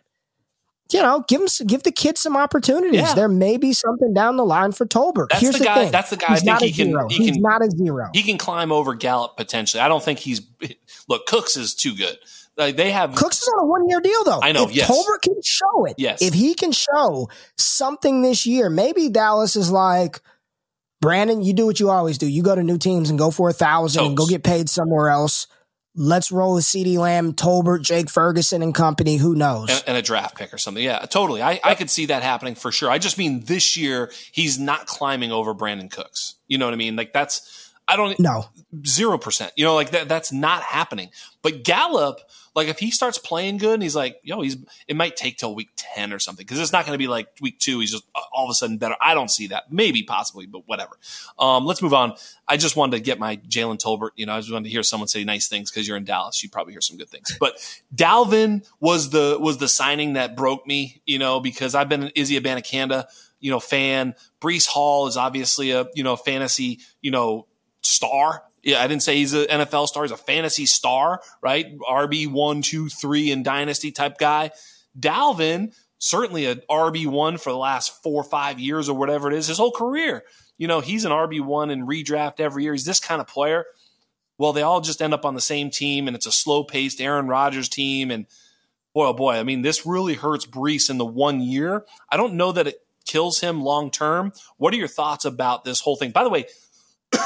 you know, give him, give the kids some opportunities. Yeah. There may be something down the line for Tolbert. That's Here's the, guy, the thing. That's the guy he's I think he can, he can. He's not a zero. He can climb over Gallup potentially. I don't think he's – look, Cooks is too good. Like they have Cooks is on a one-year deal, though. I know, if yes. Tolbert can show it, yes. if he can show something this year, maybe Dallas is like – Brandon, you do what you always do. You go to new teams and go for a thousand and go get paid somewhere else. Let's roll with CeeDee Lamb, Tolbert, Jake Ferguson and company. Who knows? And, and a draft pick or something. Yeah, totally. I, I could see that happening for sure. I just mean this year, he's not climbing over Brandon Cooks. You know what I mean? Like that's, I don't know. Zero percent, you know, like that, that's not happening. But Gallup, like if he starts playing good and he's like, yo, he's, it might take till week ten or something. Cause it's not going to be like week two. He's just all of a sudden better. I don't see that. Maybe possibly, but whatever. Um, let's move on. I just wanted to get my Jalen Tolbert. You know, I just wanted to hear someone say nice things cause you're in Dallas. You probably hear some good things, but Dalvin was the, was the signing that broke me, you know, because I've been an Izzy Abanikanda, you know, fan. Breece Hall is obviously a, you know, fantasy, you know, star. Yeah, I didn't say he's an N F L star. He's a fantasy star, right? R B one, two, three in dynasty type guy. Dalvin, certainly an R B one for the last four or five years or whatever it is, his whole career. You know, he's an R B one in redraft every year. He's this kind of player. Well, they all just end up on the same team, and it's a slow paced Aaron Rodgers team. And boy, oh boy, I mean, this really hurts Breece in the one year. I don't know that it kills him long term. What are your thoughts about this whole thing? By the way,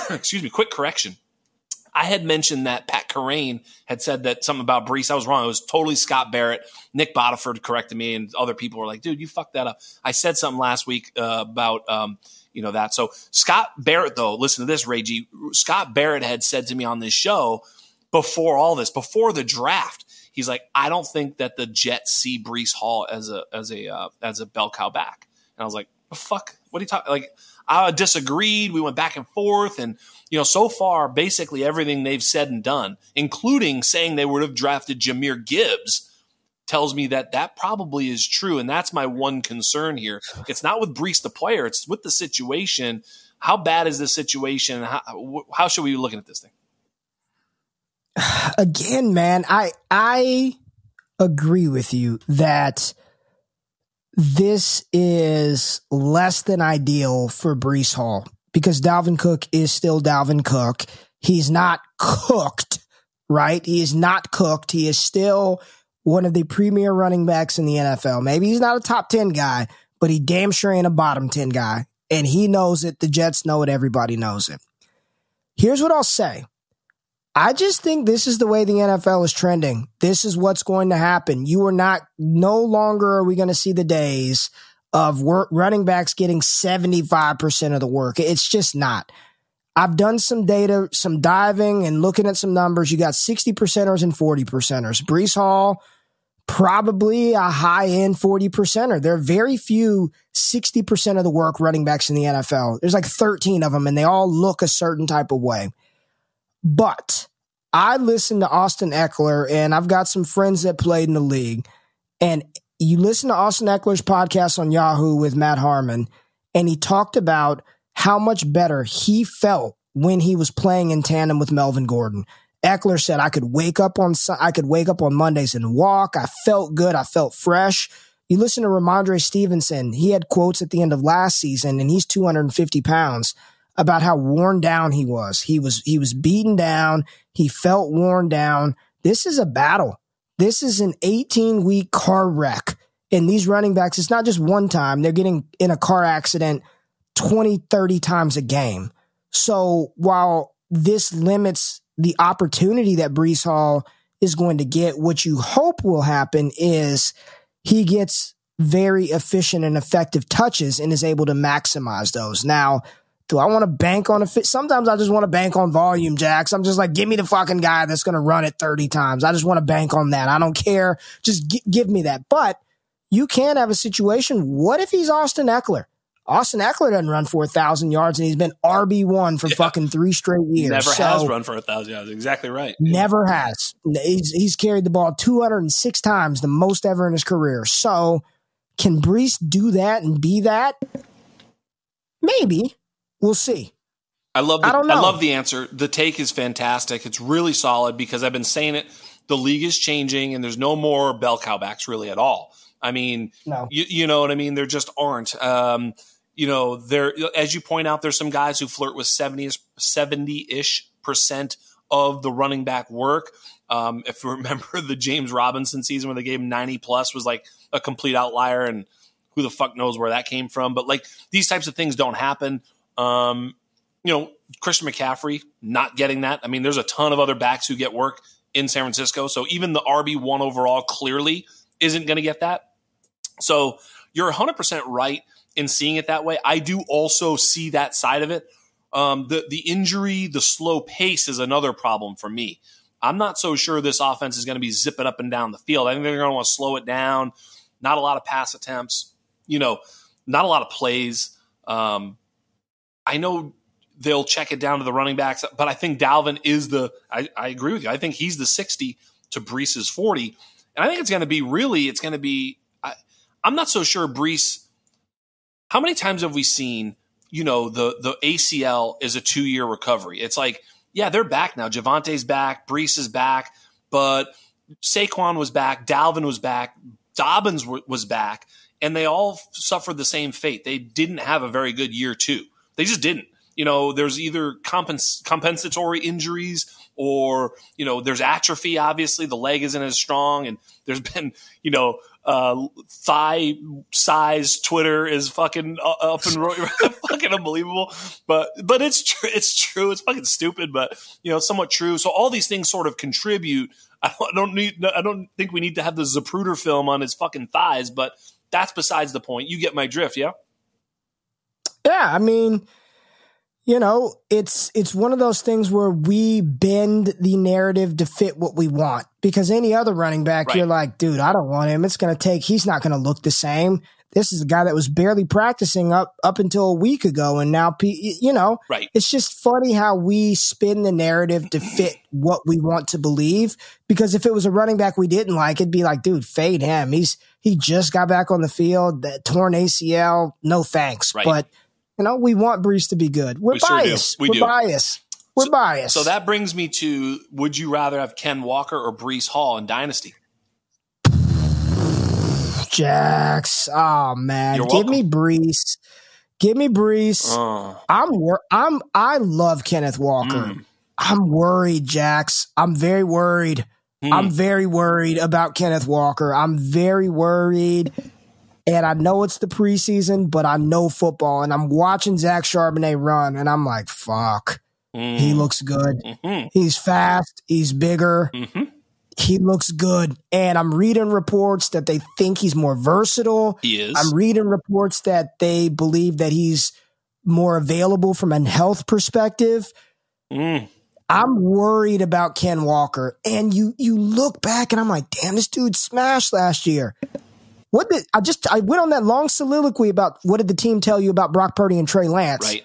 excuse me, quick correction. I had mentioned that Pat Corain had said that something about Breece. I was wrong. It was totally Scott Barrett. Nick Bottiford corrected me, and other people were like, dude, you fucked that up. I said something last week uh, about, um, you know, that. So Scott Barrett, though, listen to this, Ray G. Scott Barrett had said to me on this show before all this, before the draft, he's like, I don't think that the Jets see Breece Hall as a as a, uh, as a bell cow back. And I was like, oh, fuck, what are you talking? Like, I disagreed. We went back and forth. And, you know, so far, basically everything they've said and done, including saying they would have drafted Jahmyr Gibbs, tells me that that probably is true. And that's my one concern here. It's not with Breece the player. It's with the situation. How bad is this situation? How, how should we be looking at this thing? Again, man, I I agree with you that this is less than ideal for Breece Hall because Dalvin Cook is still Dalvin Cook. He's not cooked, right? He is not cooked. He is still one of the premier running backs in the N F L. Maybe he's not a top ten guy, but he damn sure ain't a bottom ten guy. And he knows it. The Jets know it. Everybody knows it. Here's what I'll say. I just think this is the way the N F L is trending. This is what's going to happen. You are not, no longer are we going to see the days of work, running backs getting seventy-five percent of the work. It's just not. I've done some data, some diving and looking at some numbers. You got sixty percenters and forty percenters. Breece Hall, probably a high-end forty percenter. There are very few sixty percent of the work running backs in the N F L. There's like thirteen of them, and they all look a certain type of way. But I listened to Austin Eckler, and I've got some friends that played in the league. And you listen to Austin Eckler's podcast on Yahoo with Matt Harmon, and he talked about how much better he felt when he was playing in tandem with Melvin Gordon. Eckler said, "I could wake up on I could wake up on Mondays and walk. I felt good. I felt fresh." You listen to Ramondre Stevenson. He had quotes at the end of last season, and he's two hundred fifty pounds. About how worn down he was. He was he was beaten down. He felt worn down. This is a battle. This is an eighteen-week car wreck. And these running backs, it's not just one time. They're getting in a car accident twenty, thirty times a game. So while this limits the opportunity that Breece Hall is going to get, what you hope will happen is he gets very efficient and effective touches and is able to maximize those. Now, do I want to bank on a fit? Sometimes I just want to bank on volume, Jax. I'm just like, give me the fucking guy that's going to run it thirty times. I just want to bank on that. I don't care. Just g- give me that. But you can have a situation. What if he's Austin Eckler? Austin Eckler doesn't run for one thousand yards, and he's been R B one for yeah. fucking three straight years. Never so has run for one thousand yards. Exactly right. Never has. He's, he's carried the ball two hundred six times, the most ever in his career. So can Breece do that and be that? Maybe. We'll see. I love the, I, I love the answer. The take is fantastic. It's really solid because I've been saying it. The league is changing, and there's no more bell cow backs really at all. I mean, no. you, you know what I mean? There just aren't. Um, you know, there, as you point out, there's some guys who flirt with seventy-ish percent of the running back work. Um, if you remember the James Robinson season where they gave him ninety plus was like a complete outlier, and who the fuck knows where that came from. But like these types of things don't happen. Um, you know, Christian McCaffrey not getting that. I mean, there's a ton of other backs who get work in San Francisco. So even the R B one overall clearly isn't going to get that. So you're one hundred percent right in seeing it that way. I do also see that side of it. Um, the, the injury, the slow pace is another problem for me. I'm not so sure this offense is going to be zipping up and down the field. I think they're going to want to slow it down. Not a lot of pass attempts, you know, not a lot of plays. Um, I know they'll check it down to the running backs, but I think Dalvin is the, I, I agree with you. I think he's the sixty to Breece's forty. And I think it's going to be really, it's going to be, I, I'm not so sure Breece, how many times have we seen, you know, the, the A C L is a two year recovery. It's like, yeah, they're back now. Javante's back. Breece is back. But Saquon was back. Dalvin was back. Dobbins w- was back. And they all f- suffered the same fate. They didn't have a very good year, too. They just didn't. You know, there's either compens- compensatory injuries or, you know, there's atrophy, obviously. The leg isn't as strong. And there's been, you know, uh, thigh size Twitter is fucking up and ro- fucking unbelievable, but but it's true. It's true. It's fucking stupid, but you know, somewhat true. So all these things sort of contribute. I don't, I don't need. I don't think we need to have the Zapruder film on his fucking thighs, but that's besides the point. You get my drift, yeah. Yeah, I mean, you know, it's it's one of those things where we bend the narrative to fit what we want, because any other running back, right, you're like, dude, I don't want him. It's going to take, he's not going to look the same. This is a guy that was barely practicing up, up until a week ago. And now, you know, right, it's just funny how we spin the narrative to fit what we want to believe. Because if it was a running back we didn't like, it'd be like, dude, fade him. He's, he just got back on the field, that torn A C L. No thanks. Right. But you know, we want Breece to be good. We're we biased. Sure we We're do. biased. We're so, biased. So that brings me to, would you rather have Ken Walker or Breece Hall in Dynasty? Jax. Oh, man. Give me Breece. Give me Breece. Uh. I'm wor- I'm I love Kenneth Walker. Mm. I'm worried, Jax. I'm very worried. Mm. I'm very worried about Kenneth Walker. I'm very worried. And I know it's the preseason, but I know football. And I'm watching Zach Charbonnet run, and I'm like, fuck. Mm. He looks good. Mm-hmm. He's fast. He's bigger. Mm-hmm. He looks good. And I'm reading reports that they think he's more versatile. He is. I'm reading reports that they believe that he's more available from a health perspective. Mm. I'm worried about Ken Walker. And you you look back, and I'm like, damn, this dude smashed last year. What did I just? I went on that long soliloquy about what did the team tell you about Brock Purdy and Trey Lance? Right.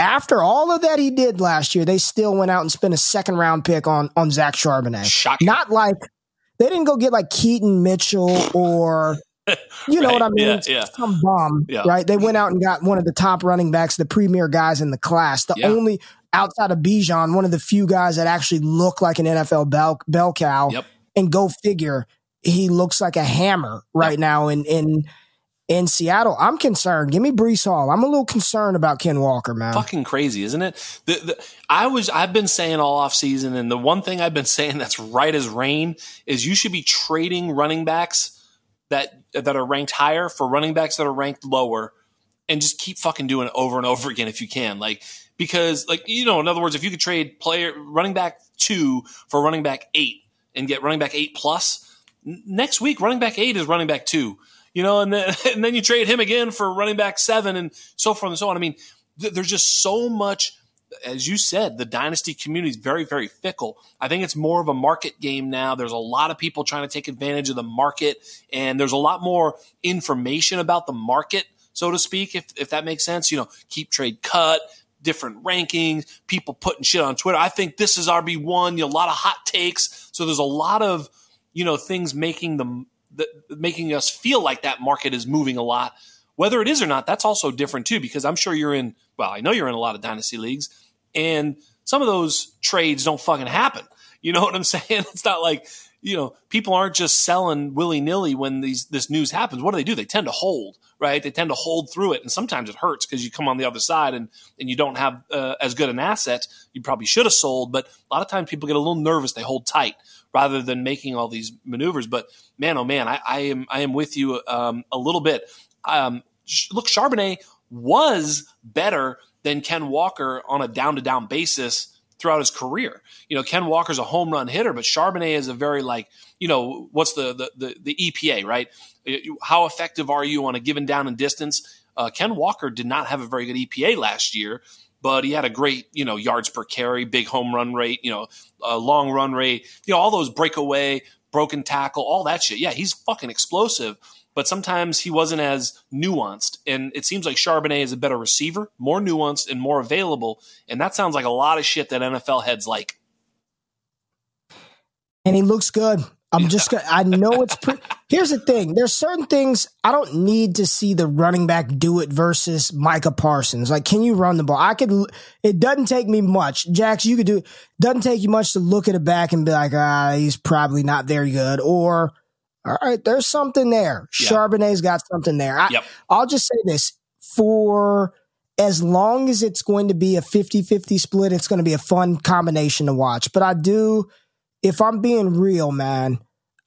After all of that he did last year, they still went out and spent a second round pick on on Zach Charbonnet. Shocking. Not like they didn't go get like Keaton Mitchell or you know right. what I mean, yeah, yeah. some bum, yeah. right? They went out and got one of the top running backs, the premier guys in the class, the yeah. only outside of Bijan, one of the few guys that actually look like an N F L bell, bell cow, yep. and go figure. He looks like a hammer right yep. now in, in in Seattle. I'm concerned. Give me Breece Hall. I'm a little concerned about Ken Walker, man. Fucking crazy, isn't it? The, the, I was, I've been saying all offseason, and the one thing I've been saying that's right as rain is you should be trading running backs that that are ranked higher for running backs that are ranked lower, and just keep fucking doing it over and over again if you can. Like because, like you know, in other words, if you could trade player running back two for running back eight and get running back eight plus. Next week, running back eight is running back two, you know, and then and then you trade him again for running back seven and so forth and so on. I mean, th- there's just so much, as you said, the dynasty community is very, very fickle. I think it's more of a market game now. There's a lot of people trying to take advantage of the market, and there's a lot more information about the market, so to speak, if if that makes sense. You know, keep trade cut, different rankings, people putting shit on Twitter. I think this is R B one, you know, a lot of hot takes. So there's a lot of, you know, things making them, the, making us feel like that market is moving a lot. Whether it is or not, that's also different too, because I'm sure you're in well, I know you're in a lot of dynasty leagues, and some of those trades don't fucking happen. You know what I'm saying? It's not like, you know, people aren't just selling willy-nilly when these this news happens. What do they do? They tend to hold, right? They tend to hold through it, and sometimes it hurts because you come on the other side and, and you don't have uh, as good an asset. You probably should have sold, but a lot of times people get a little nervous. They hold tight rather than making all these maneuvers. But, man, oh, man, I, I am I am with you um, a little bit. Um, sh- look, Charbonnet was better than Ken Walker on a down-to-down basis throughout his career. You know, Ken Walker's a home run hitter, but Charbonnet is a very like, you know, what's the the the, the E P A, right? How effective are you on a given down and distance? Uh, Ken Walker did not have a very good E P A last year, but he had a great, you know, yards per carry, big home run rate, you know, uh, long run rate, you know, all those breakaway, broken tackle, all that shit. Yeah, he's fucking explosive. But sometimes he wasn't as nuanced. And it seems like Charbonnet is a better receiver, more nuanced and more available. And that sounds like a lot of shit that N F L heads like. And he looks good. I'm yeah. just going to, I know it's pretty. Here's the thing. There's certain things I don't need to see the running back do it versus Micah Parsons. Like, can you run the ball? I could, it doesn't take me much. Jax, you could do, doesn't take you much to look at a back and be like, ah, he's probably not very good. Or, all right, there's something there. Yeah. Charbonnet's got something there. I, yep. I'll just say this. For as long as it's going to be a fifty-fifty split, it's going to be a fun combination to watch. But I do, if I'm being real, man,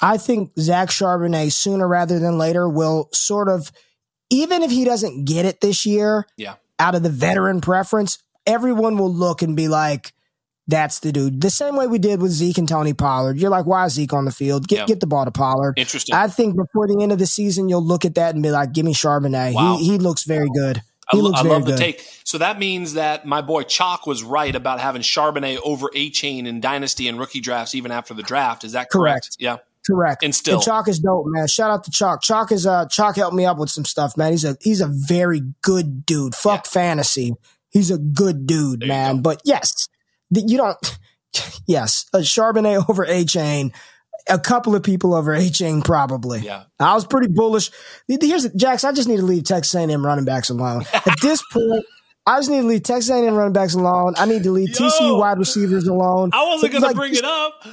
I think Zach Charbonnet sooner rather than later will sort of, even if he doesn't get it this year, yeah. out of the veteran preference, everyone will look and be like, that's the dude. The same way we did with Zeke and Tony Pollard. You're like, why is Zeke on the field? Get yeah. get the ball to Pollard. Interesting. I think before the end of the season, you'll look at that and be like, give me Charbonnet. Wow. He, he looks very good. He I, looks I very love good. The take. So that means that my boy Chalk was right about having Charbonnet over Achane in dynasty and rookie drafts even after the draft. Is that correct? correct? Yeah. Correct. And still. And Chalk is dope, man. Shout out to Chalk. Chalk is uh, Chalk helped me up with some stuff, man. He's a, he's a very good dude. Fuck yeah. fantasy. He's a good dude, there man. But yes. You don't, yes, a Charbonnet over Achane, a couple of people over Achane probably. Yeah. I was pretty bullish. Here's, Jax, I just need to leave Texas A and M running backs alone. At this point, I just need to leave Texas A and M running backs alone. I need to leave Yo, T C U wide receivers alone. I wasn't going like, to bring it up.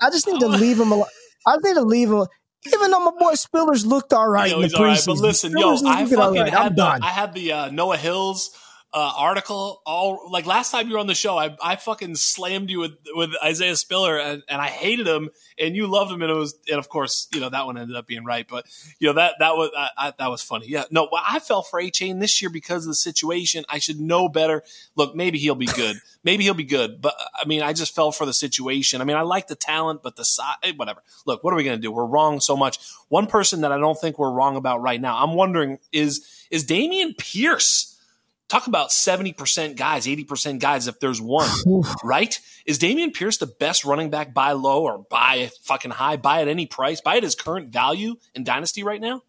I just need to leave them alone. I need to leave them alone. Even though my boy Spillers looked all right know, in the preseason. Right, but listen, Spillers yo, I fucking right. had the, I had the uh, Noah Hills Uh, article all like last time you were on the show, I, I fucking slammed you with, with Isaiah Spiller and, and I hated him and you loved him. And it was, and of course, you know, that one ended up being right. But you know, that, that was, I, I, that was funny. Yeah. No, I fell for Achane this year because of the situation. I should know better. Look, maybe he'll be good. Maybe he'll be good. But I mean, I just fell for the situation. I mean, I like the talent, but the size, whatever. Look, what are we going to do? We're wrong so much. One person that I don't think we're wrong about right now, I'm wondering is, is Dameon Pierce. Talk about seventy percent guys, eighty percent guys if there's one, right? Is Dameon Pierce the best running back buy low or buy fucking high, buy at any price, buy at his current value in dynasty right now?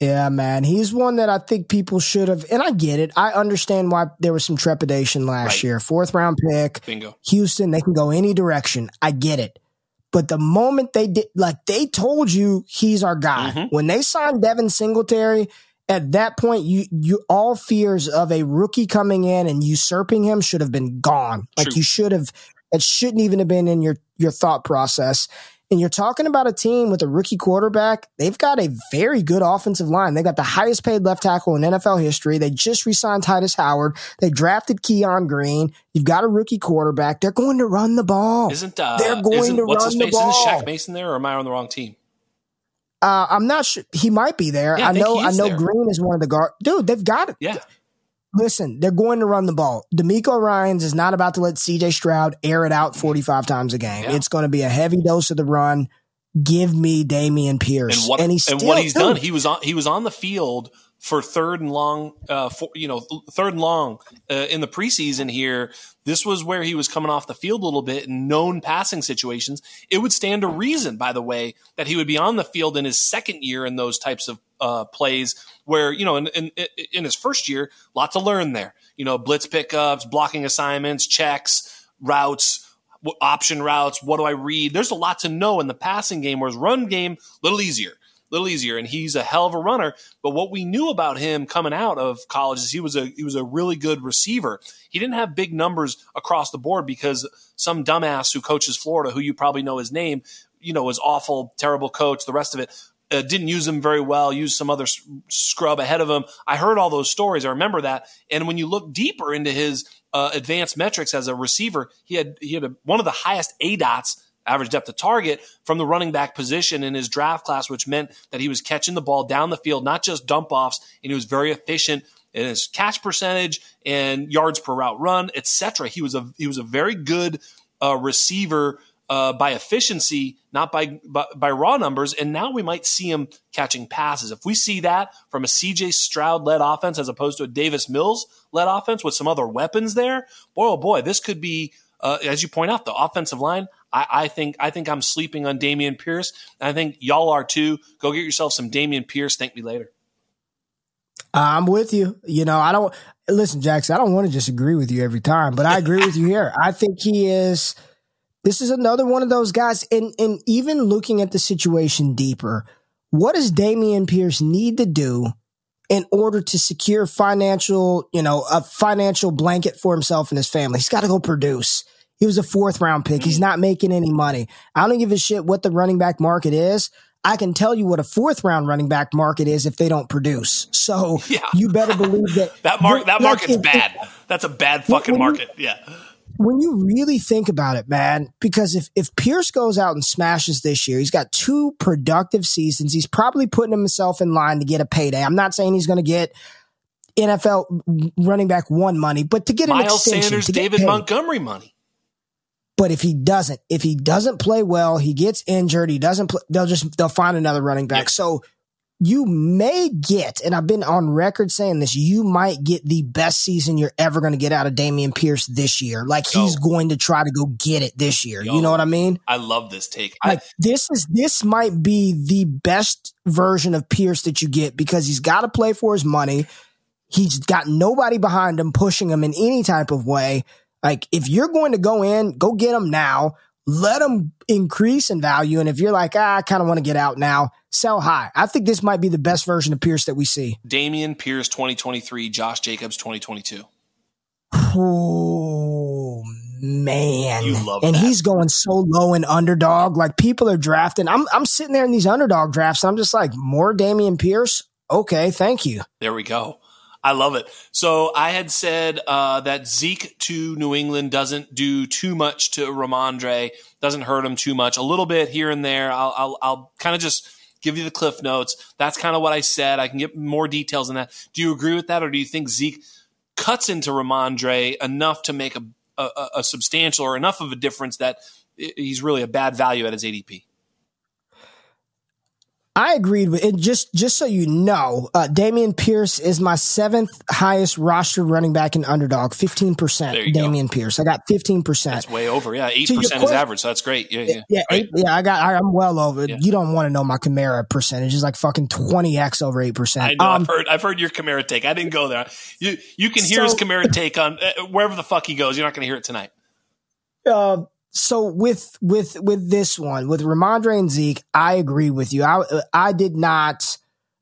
Yeah, man. He's one that I think people should have, and I get it. I understand why there was some trepidation last right. year. Fourth round pick, Bingo. Houston, they can go any direction. I get it. But the moment they did, like they told you he's our guy. Mm-hmm. When they signed Devin Singletary, at that point, you, you all fears of a rookie coming in and usurping him should have been gone. Like True. You should have, it shouldn't even have been in your, your thought process. And you're talking about a team with a rookie quarterback. They've got a very good offensive line. They got the highest paid left tackle in N F L history. They just re-signed Titus Howard. They drafted Keon Green. You've got a rookie quarterback. They're going to run the ball. Isn't uh, they're going isn't, to what's run his face? The ball? Isn't Shaq Mason there, or am I on the wrong team? Uh, I'm not sure. He might be there. Yeah, I know I know there. Green is one of the guard. Dude, they've got it. Yeah. Listen, they're going to run the ball. D'Amico Ryans is not about to let C J Stroud air it out forty-five times a game. Yeah. It's going to be a heavy dose of the run. Give me Dameon Pierce. And what, and he's, and still, what he's dude, done, he was on he was on the field for third and long, uh, for, you know, third and long uh, in the preseason here. This was where he was coming off the field a little bit in known passing situations. It would stand to reason, by the way, that he would be on the field in his second year in those types of uh, plays where, you know, in, in, in his first year, lot to learn there. You know, blitz pickups, blocking assignments, checks, routes. Option routes, what do I read? There's a lot to know in the passing game, whereas run game, a little easier. little easier, and he's a hell of a runner. But what we knew about him coming out of college is he was a he was a really good receiver. He didn't have big numbers across the board because some dumbass who coaches Florida, who you probably know his name, you know, was awful, terrible coach, the rest of it. Uh, didn't use him very well, used some other scrub ahead of him. I heard all those stories. I remember that. And when you look deeper into his uh, advanced metrics as a receiver, he had he had a, one of the highest A DOTs, average depth of target, from the running back position in his draft class, which meant that he was catching the ball down the field, not just dump-offs, and he was very efficient in his catch percentage and yards per route run, et cetera. He was a, he was a very good uh, receiver Uh, by efficiency, not by, by by raw numbers, and now we might see him catching passes. If we see that from a C J Stroud-led offense as opposed to a Davis Mills-led offense with some other weapons there, boy, oh boy, this could be, uh, as you point out, the offensive line. I, I think I think I'm sleeping on Dameon Pierce, and I think y'all are too. Go get yourself some Dameon Pierce. Thank me later. I'm with you. You know, I don't listen, Jax. I don't want to just agree with you every time, but I agree with you here. I think he is. This is another one of those guys, and, and even looking at the situation deeper, what does Dameon Pierce need to do in order to secure financial, you know, a financial blanket for himself and his family? He's got to go produce. He was a fourth round pick. He's not making any money. I don't give a shit what the running back market is. I can tell you what a fourth round running back market is if they don't produce. So yeah. You better believe that that, mar- that market's like, bad. It, it, That's a bad fucking when, market. Yeah. When you really think about it, man, because if, if Pierce goes out and smashes this year, he's got two productive seasons. He's probably putting himself in line to get a payday. I'm not saying he's going to get N F L running back one money, but to get an Miles extension. Miles Sanders, to get David paid. Montgomery money. But if he doesn't, if he doesn't play well, he gets injured, he doesn't play, they'll just, they'll find another running back. Yeah. So you may get, and I've been on record saying this, you might get the best season you're ever going to get out of Dameon Pierce this year. Like, Yo. he's going to try to go get it this year. Yo. You know what I mean? I love this take. Like, I, this is this might be the best version of Pierce that you get because he's got to play for his money. He's got nobody behind him pushing him in any type of way. Like, if you're going to go in, go get him now. Let them increase in value. And if you're like, ah, I kind of want to get out now, sell high. I think this might be the best version of Pierce that we see. Dameon Pierce twenty twenty-three, Josh Jacobs twenty twenty-two. Oh, man. You love and that. He's going so low in underdog. Like, people are drafting. I'm I'm sitting there in these underdog drafts, and I'm just like, more Dameon Pierce? Okay, thank you. There we go. I love it. So I had said uh, that Zeke to New England doesn't do too much to Ramondre, doesn't hurt him too much. A little bit here and there. I'll, I'll, I'll kind of just give you the cliff notes. That's kind of what I said. I can get more details on that. Do you agree with that, or do you think Zeke cuts into Ramondre enough to make a, a, a substantial or enough of a difference that he's really a bad value at his A D P? I agreed with it. Just, just so you know, uh, Dameon Pierce is my seventh highest rostered running back in underdog, fifteen percent. Dameon go. Pierce. I got fifteen percent. That's way over. Yeah. eight percent so is question, average. So that's great. Yeah. Yeah. Yeah. Right. Eight, yeah I got, I, I'm well over. Yeah. You don't want to know my Kamara percentage. It's like fucking twenty X over eight percent. I know. Um, I've heard, I've heard your Kamara take. I didn't go there. You, you can hear so, his Kamara take on uh, wherever the fuck he goes. You're not going to hear it tonight. Uh, So with with with this one, with Ramondre and Zeke, I agree with you. I I did not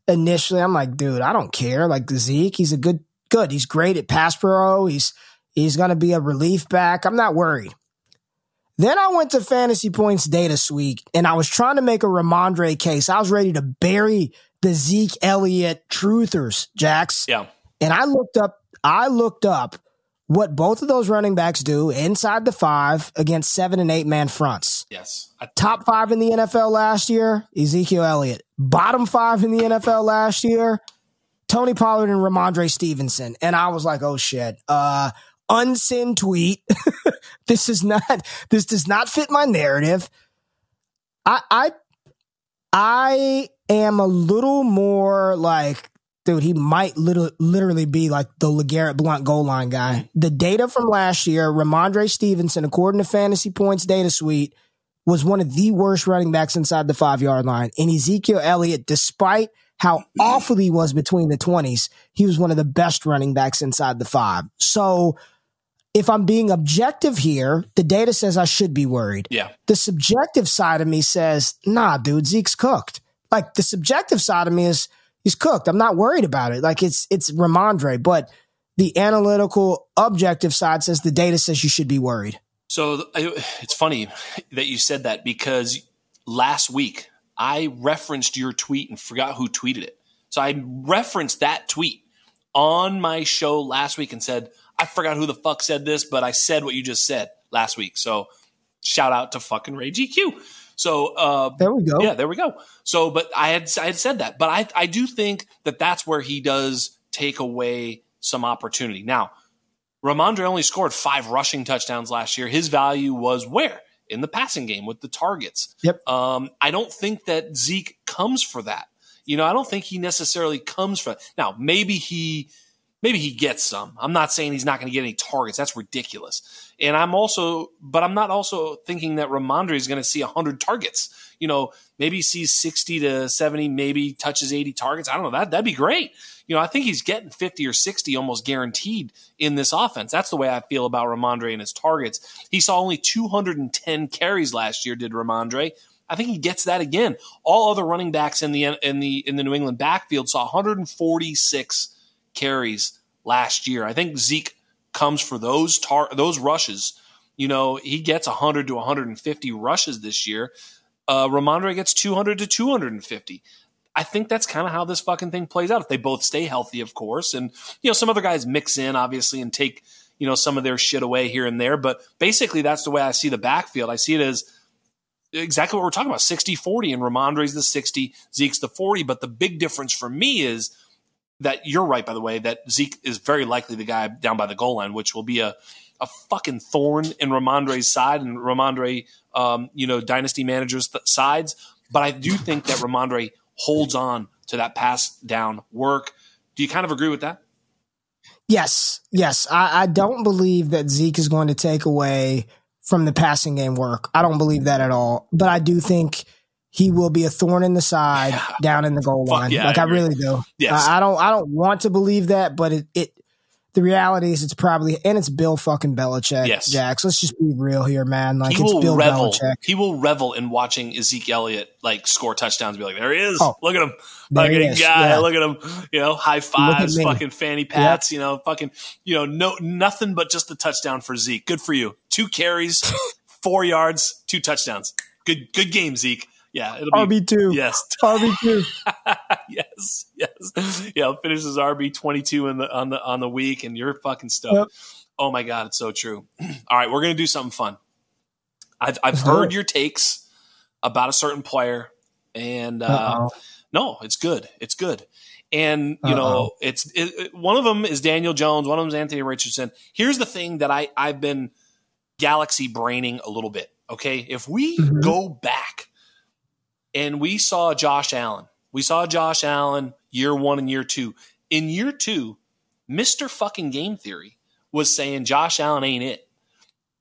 initially. I'm like, dude, I don't care. Like Zeke, he's a good good. He's great at pass pro. He's he's gonna be a relief back. I'm not worried. Then I went to Fantasy Points Data Suite, and I was trying to make a Ramondre case. I was ready to bury the Zeke Elliott truthers, Jax. Yeah. And I looked up. I looked up. What both of those running backs do inside the five against seven and eight man fronts. Yes. I- Top five in the N F L last year, Ezekiel Elliott. Bottom five in the N F L last year, Tony Pollard and Ramondre Stevenson. And I was like, oh shit, uh, unsend tweet. This is not, this does not fit my narrative. I, I, I am a little more like, dude, he might literally be like the LeGarrette Blount goal line guy. The data from last year, Ramondre Stevenson, according to Fantasy Points Data Suite, was one of the worst running backs inside the five-yard line. And Ezekiel Elliott, despite how awful he was between the twenties, he was one of the best running backs inside the five. So if I'm being objective here, the data says I should be worried. Yeah. The subjective side of me says, nah, dude, Zeke's cooked. like the subjective side of me is he's cooked. I'm not worried about it. Like it's it's Ramondre, but the analytical objective side says the data says you should be worried. So it's funny that you said that because last week I referenced your tweet and forgot who tweeted it. So I referenced that tweet on my show last week and said, I forgot who the fuck said this, but I said what you just said last week. So shout out to fucking Ray G Q. So uh, there we go. Yeah, there we go. So, but I had I had said that, but I I do think that that's where he does take away some opportunity. Now, Ramondre only scored five rushing touchdowns last year. His value was where? In the passing game with the targets. Yep. Um, I don't think that Zeke comes for that. You know, I don't think he necessarily comes for that. Now, maybe he maybe he gets some. I'm not saying he's not going to get any targets. That's ridiculous. And I'm also – but I'm not also thinking that Ramondre is going to see one hundred targets. You know, maybe he sees sixty to seventy, maybe touches eighty targets. I don't know. That, that'd be great. You know, I think he's getting fifty or sixty almost guaranteed in this offense. That's the way I feel about Ramondre and his targets. He saw only two hundred ten carries last year, did Ramondre. I think he gets that again. All other running backs in the in the, in the New England backfield saw one hundred forty-six carries last year. I think Zeke comes for those tar- those rushes. You know, he gets one hundred to one hundred fifty rushes this year. Uh, Ramondre gets two hundred to two hundred fifty. I think that's kind of how this fucking thing plays out. If they both stay healthy, of course. And, you know, some other guys mix in, obviously, and take, you know, some of their shit away here and there. But basically, that's the way I see the backfield. I see it as exactly what we're talking about, sixty forty, and Ramondre's the sixty, Zeke's the forty. But the big difference for me is that you're right, by the way, that Zeke is very likely the guy down by the goal line, which will be a, a fucking thorn in Ramondre's side and Ramondre, um, you know, dynasty managers' th- sides. But I do think that Ramondre holds on to that pass down work. Do you kind of agree with that? Yes. Yes. I, I don't believe that Zeke is going to take away from the passing game work. I don't believe that at all. But I do think he will be a thorn in the side yeah. down in the goal Fuck line. Yeah, like I, I really do. Yes. I, I don't I don't want to believe that, but it, it the reality is it's probably, and it's Bill fucking Belichick, yes. Jax. Let's just be real here, man. Like he it's Bill revel. Belichick. He will revel in watching Ezekiel Elliott like score touchdowns and be like, there he is. Oh, look at him. Look at him, guy. Yeah. Look at him. You know, high fives, fucking fanny pats, yep. you know, fucking, you know, no nothing but just the touchdown for Zeke. Good for you. Two carries, four yards, two touchdowns. Good good game, Zeke. Yeah, it'll be R B two. Yes. R B two. yes. Yes. Yeah, it finishes R B twenty-two in the on the on the week and you're fucking stuck. Yep. Oh my God, it's so true. All right, we're going to do something fun. I've I've heard your takes about a certain player and uh, uh-oh. No, it's good. It's good. And you uh-oh. know, it's it, it, one of them is Daniel Jones, one of them is Anthony Richardson. Here's the thing that I I've been galaxy braining a little bit. Okay, if we mm-hmm. go back and we saw Josh Allen, we saw Josh Allen year one and year two. In year two, Mister fucking Game Theory was saying Josh Allen ain't it.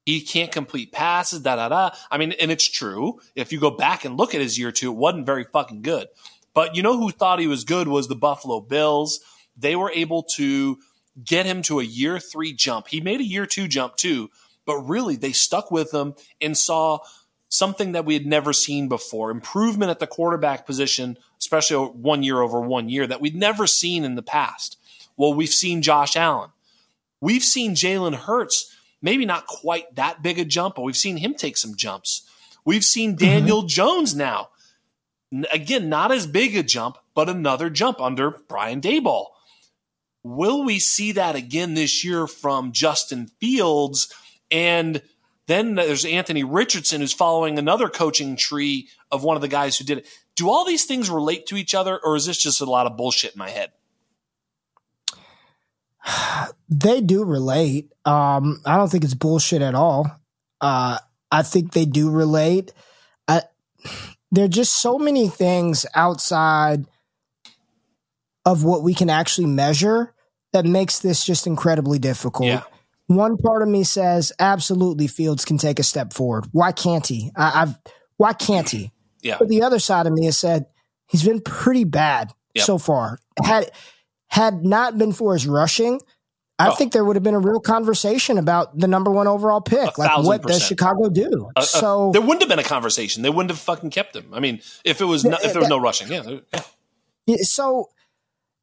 He can't complete passes, da da da. I mean, and it's true. If you go back and look at his year two, it wasn't very fucking good. But you know who thought he was good was the Buffalo Bills. They were able to get him to a year three jump. He made a year two jump too. But really, they stuck with him and saw something that we had never seen before, improvement at the quarterback position, especially one year over one year, that we'd never seen in the past. Well, we've seen Josh Allen. We've seen Jalen Hurts, maybe not quite that big a jump, but we've seen him take some jumps. We've seen Daniel mm-hmm. Jones now. Again, not as big a jump, but another jump under Brian Daboll. Will we see that again this year from Justin Fields? And then there's Anthony Richardson, who's following another coaching tree of one of the guys who did it. Do all these things relate to each other, or is this just a lot of bullshit in my head? They do relate. Um, I don't think it's bullshit at all. Uh, I think they do relate. I, there are just so many things outside of what we can actually measure that makes this just incredibly difficult. Yeah. One part of me says, absolutely, Fields can take a step forward. Why can't he? I, I've why can't he? Yeah. But the other side of me has said he's been pretty bad yep. so far. Had had not been for his rushing, I oh. think there would have been a real conversation about the number one overall pick. Like, what percent. does Chicago do? Uh, so uh, there wouldn't have been a conversation. They wouldn't have fucking kept him. I mean, if it was no, if there was that, no rushing, yeah. yeah. So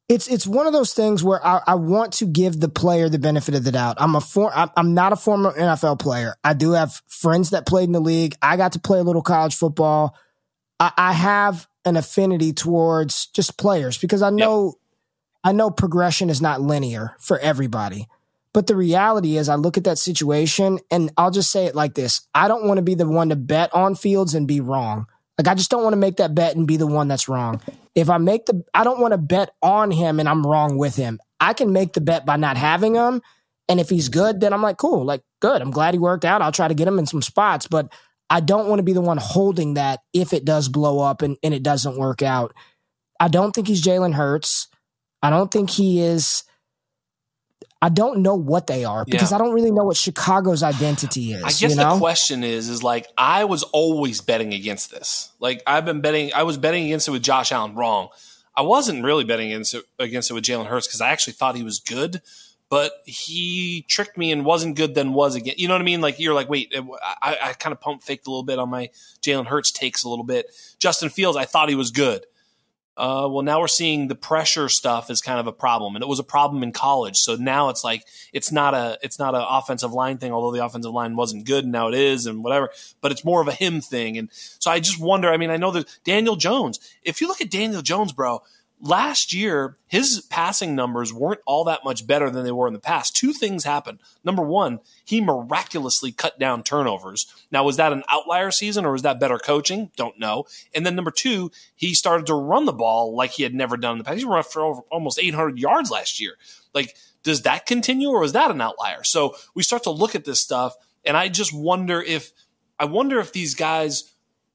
it's it's one of those things where I, I want to give the player the benefit of the doubt. I'm a for, I'm not a former N F L player. I do have friends that played in the league. I got to play a little college football. I, I have an affinity towards just players because I know. Yep. I know progression is not linear for everybody, but the reality is I look at that situation and I'll just say it like this. I don't want to be the one to bet on Fields and be wrong. Like, I just don't want to make that bet and be the one that's wrong. If I make the, I don't want to bet on him and I'm wrong with him. I can make the bet by not having him. And if he's good, then I'm like, cool, like good. I'm glad he worked out. I'll try to get him in some spots, but I don't want to be the one holding that if it does blow up and, and it doesn't work out. I don't think he's Jalen Hurts. I don't think he is. I don't know what they are because yeah. I don't really know what Chicago's identity is. I guess you know? the question is, is like, I was always betting against this. Like, I've been betting, I was betting against it with Josh Allen wrong. I wasn't really betting against it, against it with Jalen Hurts because I actually thought he was good, but he tricked me and wasn't good then was again. You know what I mean? Like, you're like, wait, I, I kind of pump faked a little bit on my Jalen Hurts takes a little bit. Justin Fields, I thought he was good. Uh, well, now we're seeing the pressure stuff is kind of a problem, and it was a problem in college. So now it's like it's not a it's not an offensive line thing, although the offensive line wasn't good, and now it is, and whatever. But it's more of a him thing, and so I just wonder. I mean, I know that Daniel Jones. If you look at Daniel Jones, bro, last year his passing numbers weren't all that much better than they were in the past. Two things happened. Number one, he miraculously cut down turnovers. Now, was that an outlier season or was that better coaching? Don't know. And then number two, he started to run the ball like he had never done in the past. He ran for over almost eight hundred yards last year. Like, does that continue or was that an outlier? So we start to look at this stuff, and I just wonder if I wonder if these guys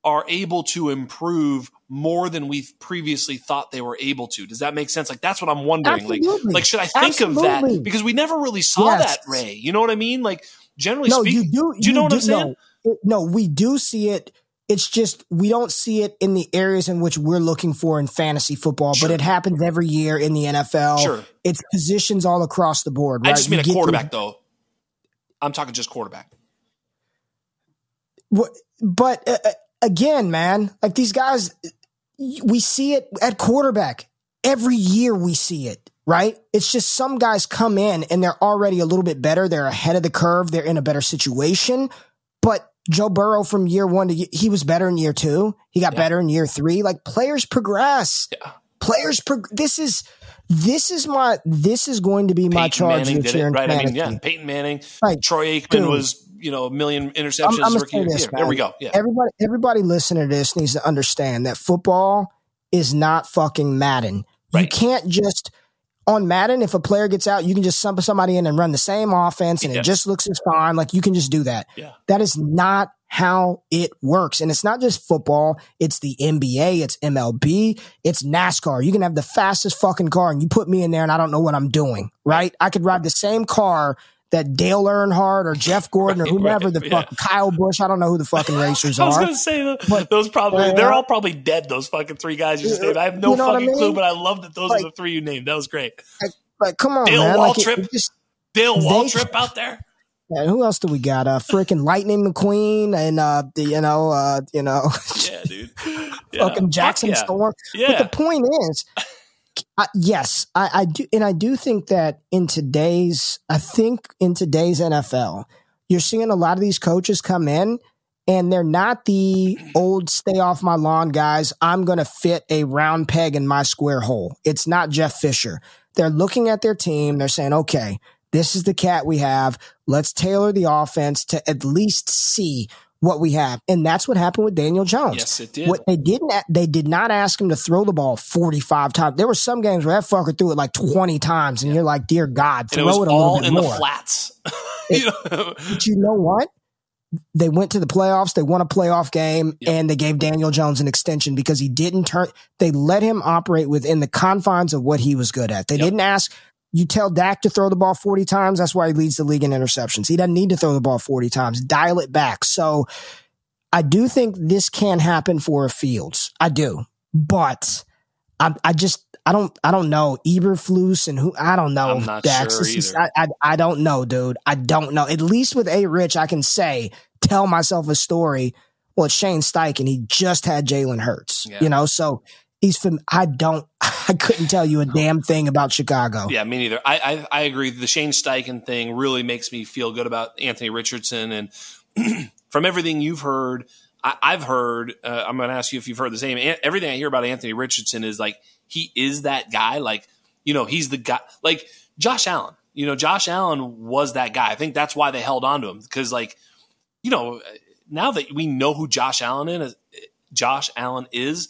are able to improve more than we previously thought they were able to. Does that make sense? Like, that's what I'm wondering. Like, like, should I think Absolutely. of that? Because we never really saw yes. that, Ray. You know what I mean? Like, generally no, speaking, you do, you do you know do, what I'm saying? No, no, we do see it. It's just, we don't see it in the areas in which we're looking for in fantasy football, sure. but it happens every year in the N F L. Sure. It's positions all across the board. Right? I just mean you a quarterback through, though. I'm talking just quarterback. What, but uh, again, man, like these guys, we see it at quarterback. Every year we see it, right? It's just some guys come in and they're already a little bit better. They're ahead of the curve. They're in a better situation. But Joe Burrow from year one, to year, he was better in year two. He got yeah. better in year three. Like, players progress. Yeah. Players prog- This is this is my this is going to be Peyton my charge this year. Right? I mean, yeah, Peyton Manning, like, Troy Aikman dude. was. You know, a million interceptions. I'm, I'm rookie this, year. There we go. Yeah. Everybody, everybody listening to this needs to understand that football is not fucking Madden. Right. You can't just on Madden. If a player gets out, you can just sub somebody in and run the same offense, and yeah. it just looks as fine. Like, you can just do that. Yeah. That is not how it works, and it's not just football. It's the N B A. It's M L B. It's NASCAR. You can have the fastest fucking car, and you put me in there, and I don't know what I'm doing. Right? I could ride the same car that Dale Earnhardt or Jeff Gordon right, or whoever right, the yeah. fuck, Kyle Busch, I don't know who the fucking racers are. I was going to say, the, but, those probably, uh, they're all probably dead, those fucking three guys you just named. I have no you know fucking I mean? clue, but I love that those like, are the three you named. That was great. Like, like come on, Dale man. Waltrip. Like it, it just, Dale Waltrip they, out there. Yeah, who else do we got? Uh, freaking Lightning McQueen and, uh, the, you know, uh, you know. yeah, dude. Yeah. Fucking Jackson yeah. Storm. Yeah. But the point is, Uh, yes, I, I do. And I do think that in today's, I think in today's N F L, you're seeing a lot of these coaches come in and they're not the old stay off my lawn guys. I'm going to fit a round peg in my square hole. It's not Jeff Fisher. They're looking at their team. They're saying, okay, this is the cat we have. Let's tailor the offense to at least see what we have. And that's what happened with Daniel Jones. Yes, it did. What they didn't, they did not ask him to throw the ball forty-five times. There were some games where that fucker threw it like twenty times and yeah. you're like, dear God, throw and it, was it a all little bit in more. The flats. it, but you know what? They went to the playoffs. They won a playoff game yep. and they gave Daniel Jones an extension because he didn't turn. They let him operate within the confines of what he was good at. They yep. didn't ask. You tell Dak to throw the ball forty times. That's why he leads the league in interceptions. He doesn't need to throw the ball forty times. Dial it back. So I do think this can happen for Fields. I do. But I, I just I don't I don't know Eberflus and who I don't know. I'm not Dax. sure is, I, I I don't know, dude. I don't know. At least with A. Rich, I can say tell myself a story. Well, it's Shane Steichen, he just had Jalen Hurts, yeah. you know. So he's from. I don't. I couldn't tell you a damn thing about Chicago. Yeah, me neither. I I, I agree. The Shane Steichen thing really makes me feel good about Anthony Richardson, and from everything you've heard. I've heard, uh, I'm going to ask you if you've heard the same. Everything I hear about Anthony Richardson is like, he is that guy. Like, you know, he's the guy, like Josh Allen, you know, Josh Allen was that guy. I think that's why they held on to him. Cause like, you know, now that we know who Josh Allen is, Josh Allen is,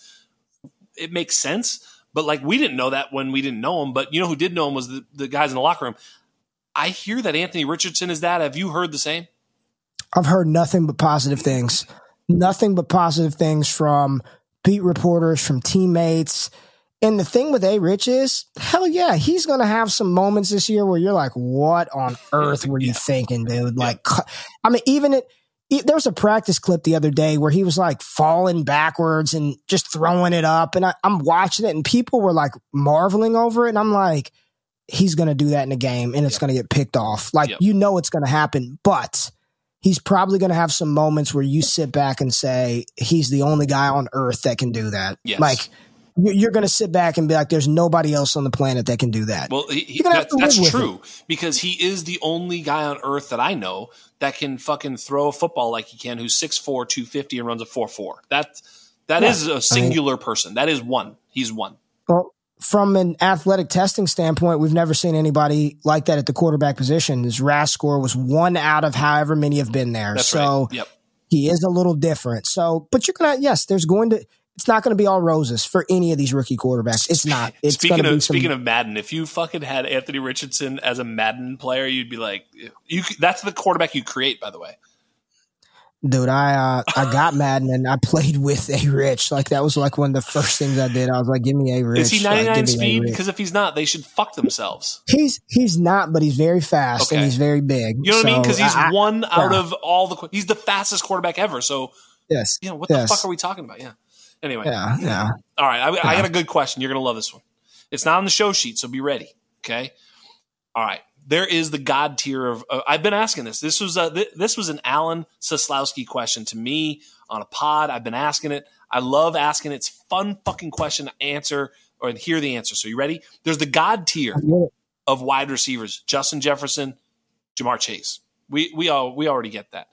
it makes sense. But like, we didn't know that when we didn't know him, but you know, who did know him was the, the guys in the locker room. I hear that Anthony Richardson is that. Have you heard the same? I've heard nothing but positive things. Nothing but positive things from beat reporters, from teammates. And the thing with A. Rich is, hell yeah, he's going to have some moments this year where you're like, what on earth were you yeah. thinking, dude? Yeah. Like, I mean, even it, it, there was a practice clip the other day where he was like falling backwards and just throwing it up. And I, I'm watching it and people were like marveling over it. And I'm like, he's going to do that in a game and it's yeah. going to get picked off. Like, yeah. you know, it's going to happen, but he's probably going to have some moments where you sit back and say, he's the only guy on earth that can do that. Yes. Like, you're going to sit back and be like, there's nobody else on the planet that can do that. Well, he, he, that, that's true him. Because he is the only guy on earth that I know that can fucking throw a football like he can, who's six four, two fifty and runs a four four. That, that yeah. is a singular I mean, person. That is one. He's one. Well, from an athletic testing standpoint, we've never seen anybody like that at the quarterback position. His R A S score was one out of however many have been there. That's so right. yep. he is a little different. So, but you're going to, yes, there's going to, it's not going to be all roses for any of these rookie quarterbacks. It's not. It's speaking of, some, speaking of Madden, if you fucking had Anthony Richardson as a Madden player, you'd be like, you, that's the quarterback you create, by the way. Dude, I uh, I got Madden and I played with A. Rich. Like, that was like one of the first things I did. I was like, give me A. Rich. Is he ninety-nine like, speed? Because if he's not, they should fuck themselves. He's he's not, but he's very fast okay. and he's very big. You know so what I mean? Because he's I, one I, out yeah. of all the – he's the fastest quarterback ever. So, yes. you know, what yes. the fuck are we talking about? Yeah. Anyway. Yeah, yeah. All right. I, yeah. I got a good question. You're going to love this one. It's not on the show sheet, so be ready. Okay? All right. There is the God tier of uh, – I've been asking this. This was a, th- this was an Alan Soslowski question to me on a pod. I've been asking it. I love asking it. It's a fun fucking question to answer or hear the answer. So you ready? There's the God tier of wide receivers, Justin Jefferson, Ja'Marr Chase. We we all we already get that.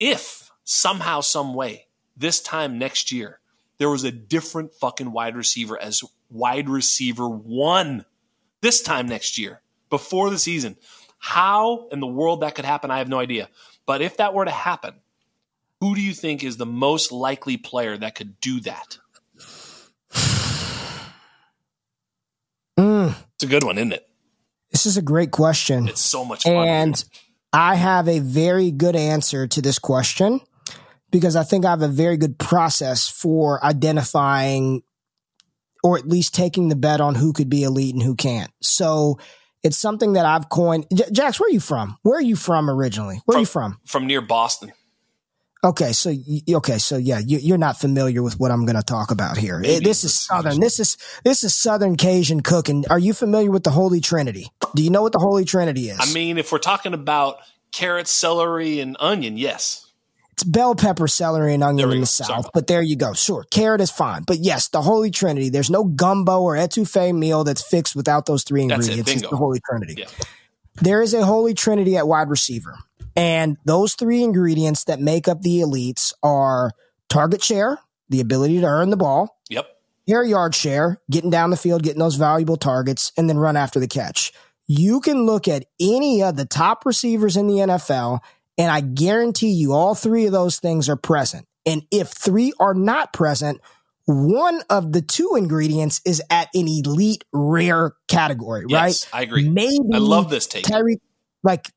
If somehow, some way, this time next year, there was a different fucking wide receiver as wide receiver one this time next year. Before the season, how in the world that could happen, I have no idea. But if that were to happen, who do you think is the most likely player that could do that? Mm. It's a good one, isn't it? This is a great question. It's so much fun. And I have a very good answer to this question because I think I have a very good process for identifying or at least taking the bet on who could be elite and who can't. So it's something that I've coined. J- Jax, where are you from? Where are you from originally? Where from, are you from? From near Boston. Okay, so okay, so yeah, you, you're not familiar with what I'm going to talk about here. Maybe this is southern. This is this is southern Cajun cooking. Are you familiar with the Holy Trinity? Do you know what the Holy Trinity is? I mean, if we're talking about carrots, celery, and onion, yes. It's bell pepper, celery, and onion in the South, Sorry. but there you go. Sure, carrot is fine. But yes, the Holy Trinity. There's no gumbo or etouffee meal that's fixed without those three that's ingredients. It. It's the Holy Trinity. Yeah. There is a Holy Trinity at wide receiver. And those three ingredients that make up the elites are target share, the ability to earn the ball. Yep. Air yard share, getting down the field, getting those valuable targets, and then run after the catch. You can look at any of the top receivers in the N F L and I guarantee you all three of those things are present. And if three are not present, one of the two ingredients is at an elite rare category, yes, right? Yes, I agree. Maybe I love this take. Terry, like,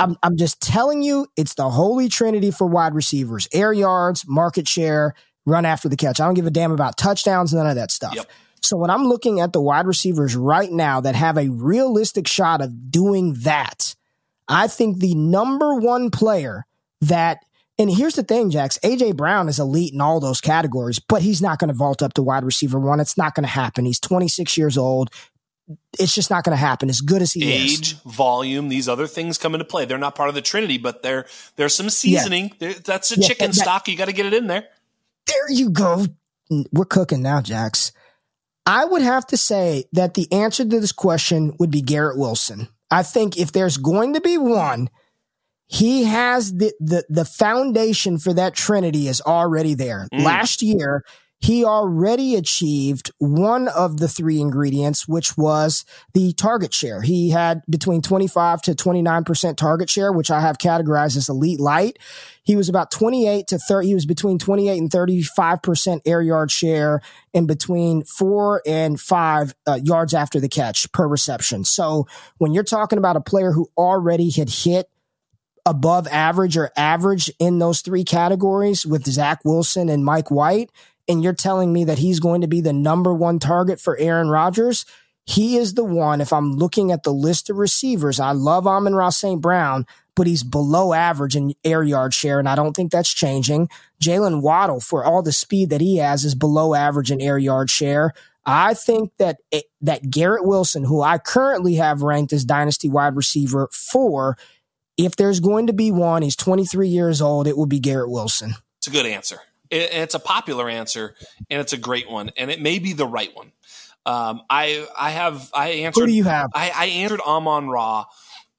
I'm, I'm just telling you, it's the Holy Trinity for wide receivers. Air yards, market share, run after the catch. I don't give a damn about touchdowns, none of that stuff. Yep. So when I'm looking at the wide receivers right now that have a realistic shot of doing that, I think the number one player that And here's the thing, Jax. A J Brown is elite in all those categories, but he's not going to vault up to wide receiver one. It's not going to happen. He's twenty-six years old. It's just not going to happen as good as he Age, is. Age, volume, these other things come into play. They're not part of the Trinity, but there, there's some seasoning. Yeah. There, that's a yeah, chicken that, stock. You got to get it in there. There you go. We're cooking now, Jax. I would have to say that the answer to this question would be Garrett Wilson. I think if there's going to be one, he has the, the, the foundation for that Trinity is already there. Mm. Last year, he already achieved one of the three ingredients, which was the target share. He had between twenty-five to twenty-nine percent target share, which I have categorized as elite light. He was about twenty-eight to thirty. He was between twenty-eight and thirty-five percent air yard share and between four and five uh, yards after the catch per reception. So when you're talking about a player who already had hit above average or average in those three categories with Zach Wilson and Mike White, and you're telling me that he's going to be the number one target for Aaron Rodgers, he is the one. If I'm looking at the list of receivers, I love Amon-Ra Saint Brown, but he's below average in air yard share, and I don't think that's changing. Jaylen Waddle, for all the speed that he has, is below average in air yard share. I think that that Garrett Wilson, who I currently have ranked as dynasty wide receiver four, if there's going to be one, he's twenty-three years old, it will be Garrett Wilson. It's a good answer. It's a popular answer, and it's a great one, and it may be the right one. Um, I I have I answered. Who do you have? I, I answered Amon-Ra.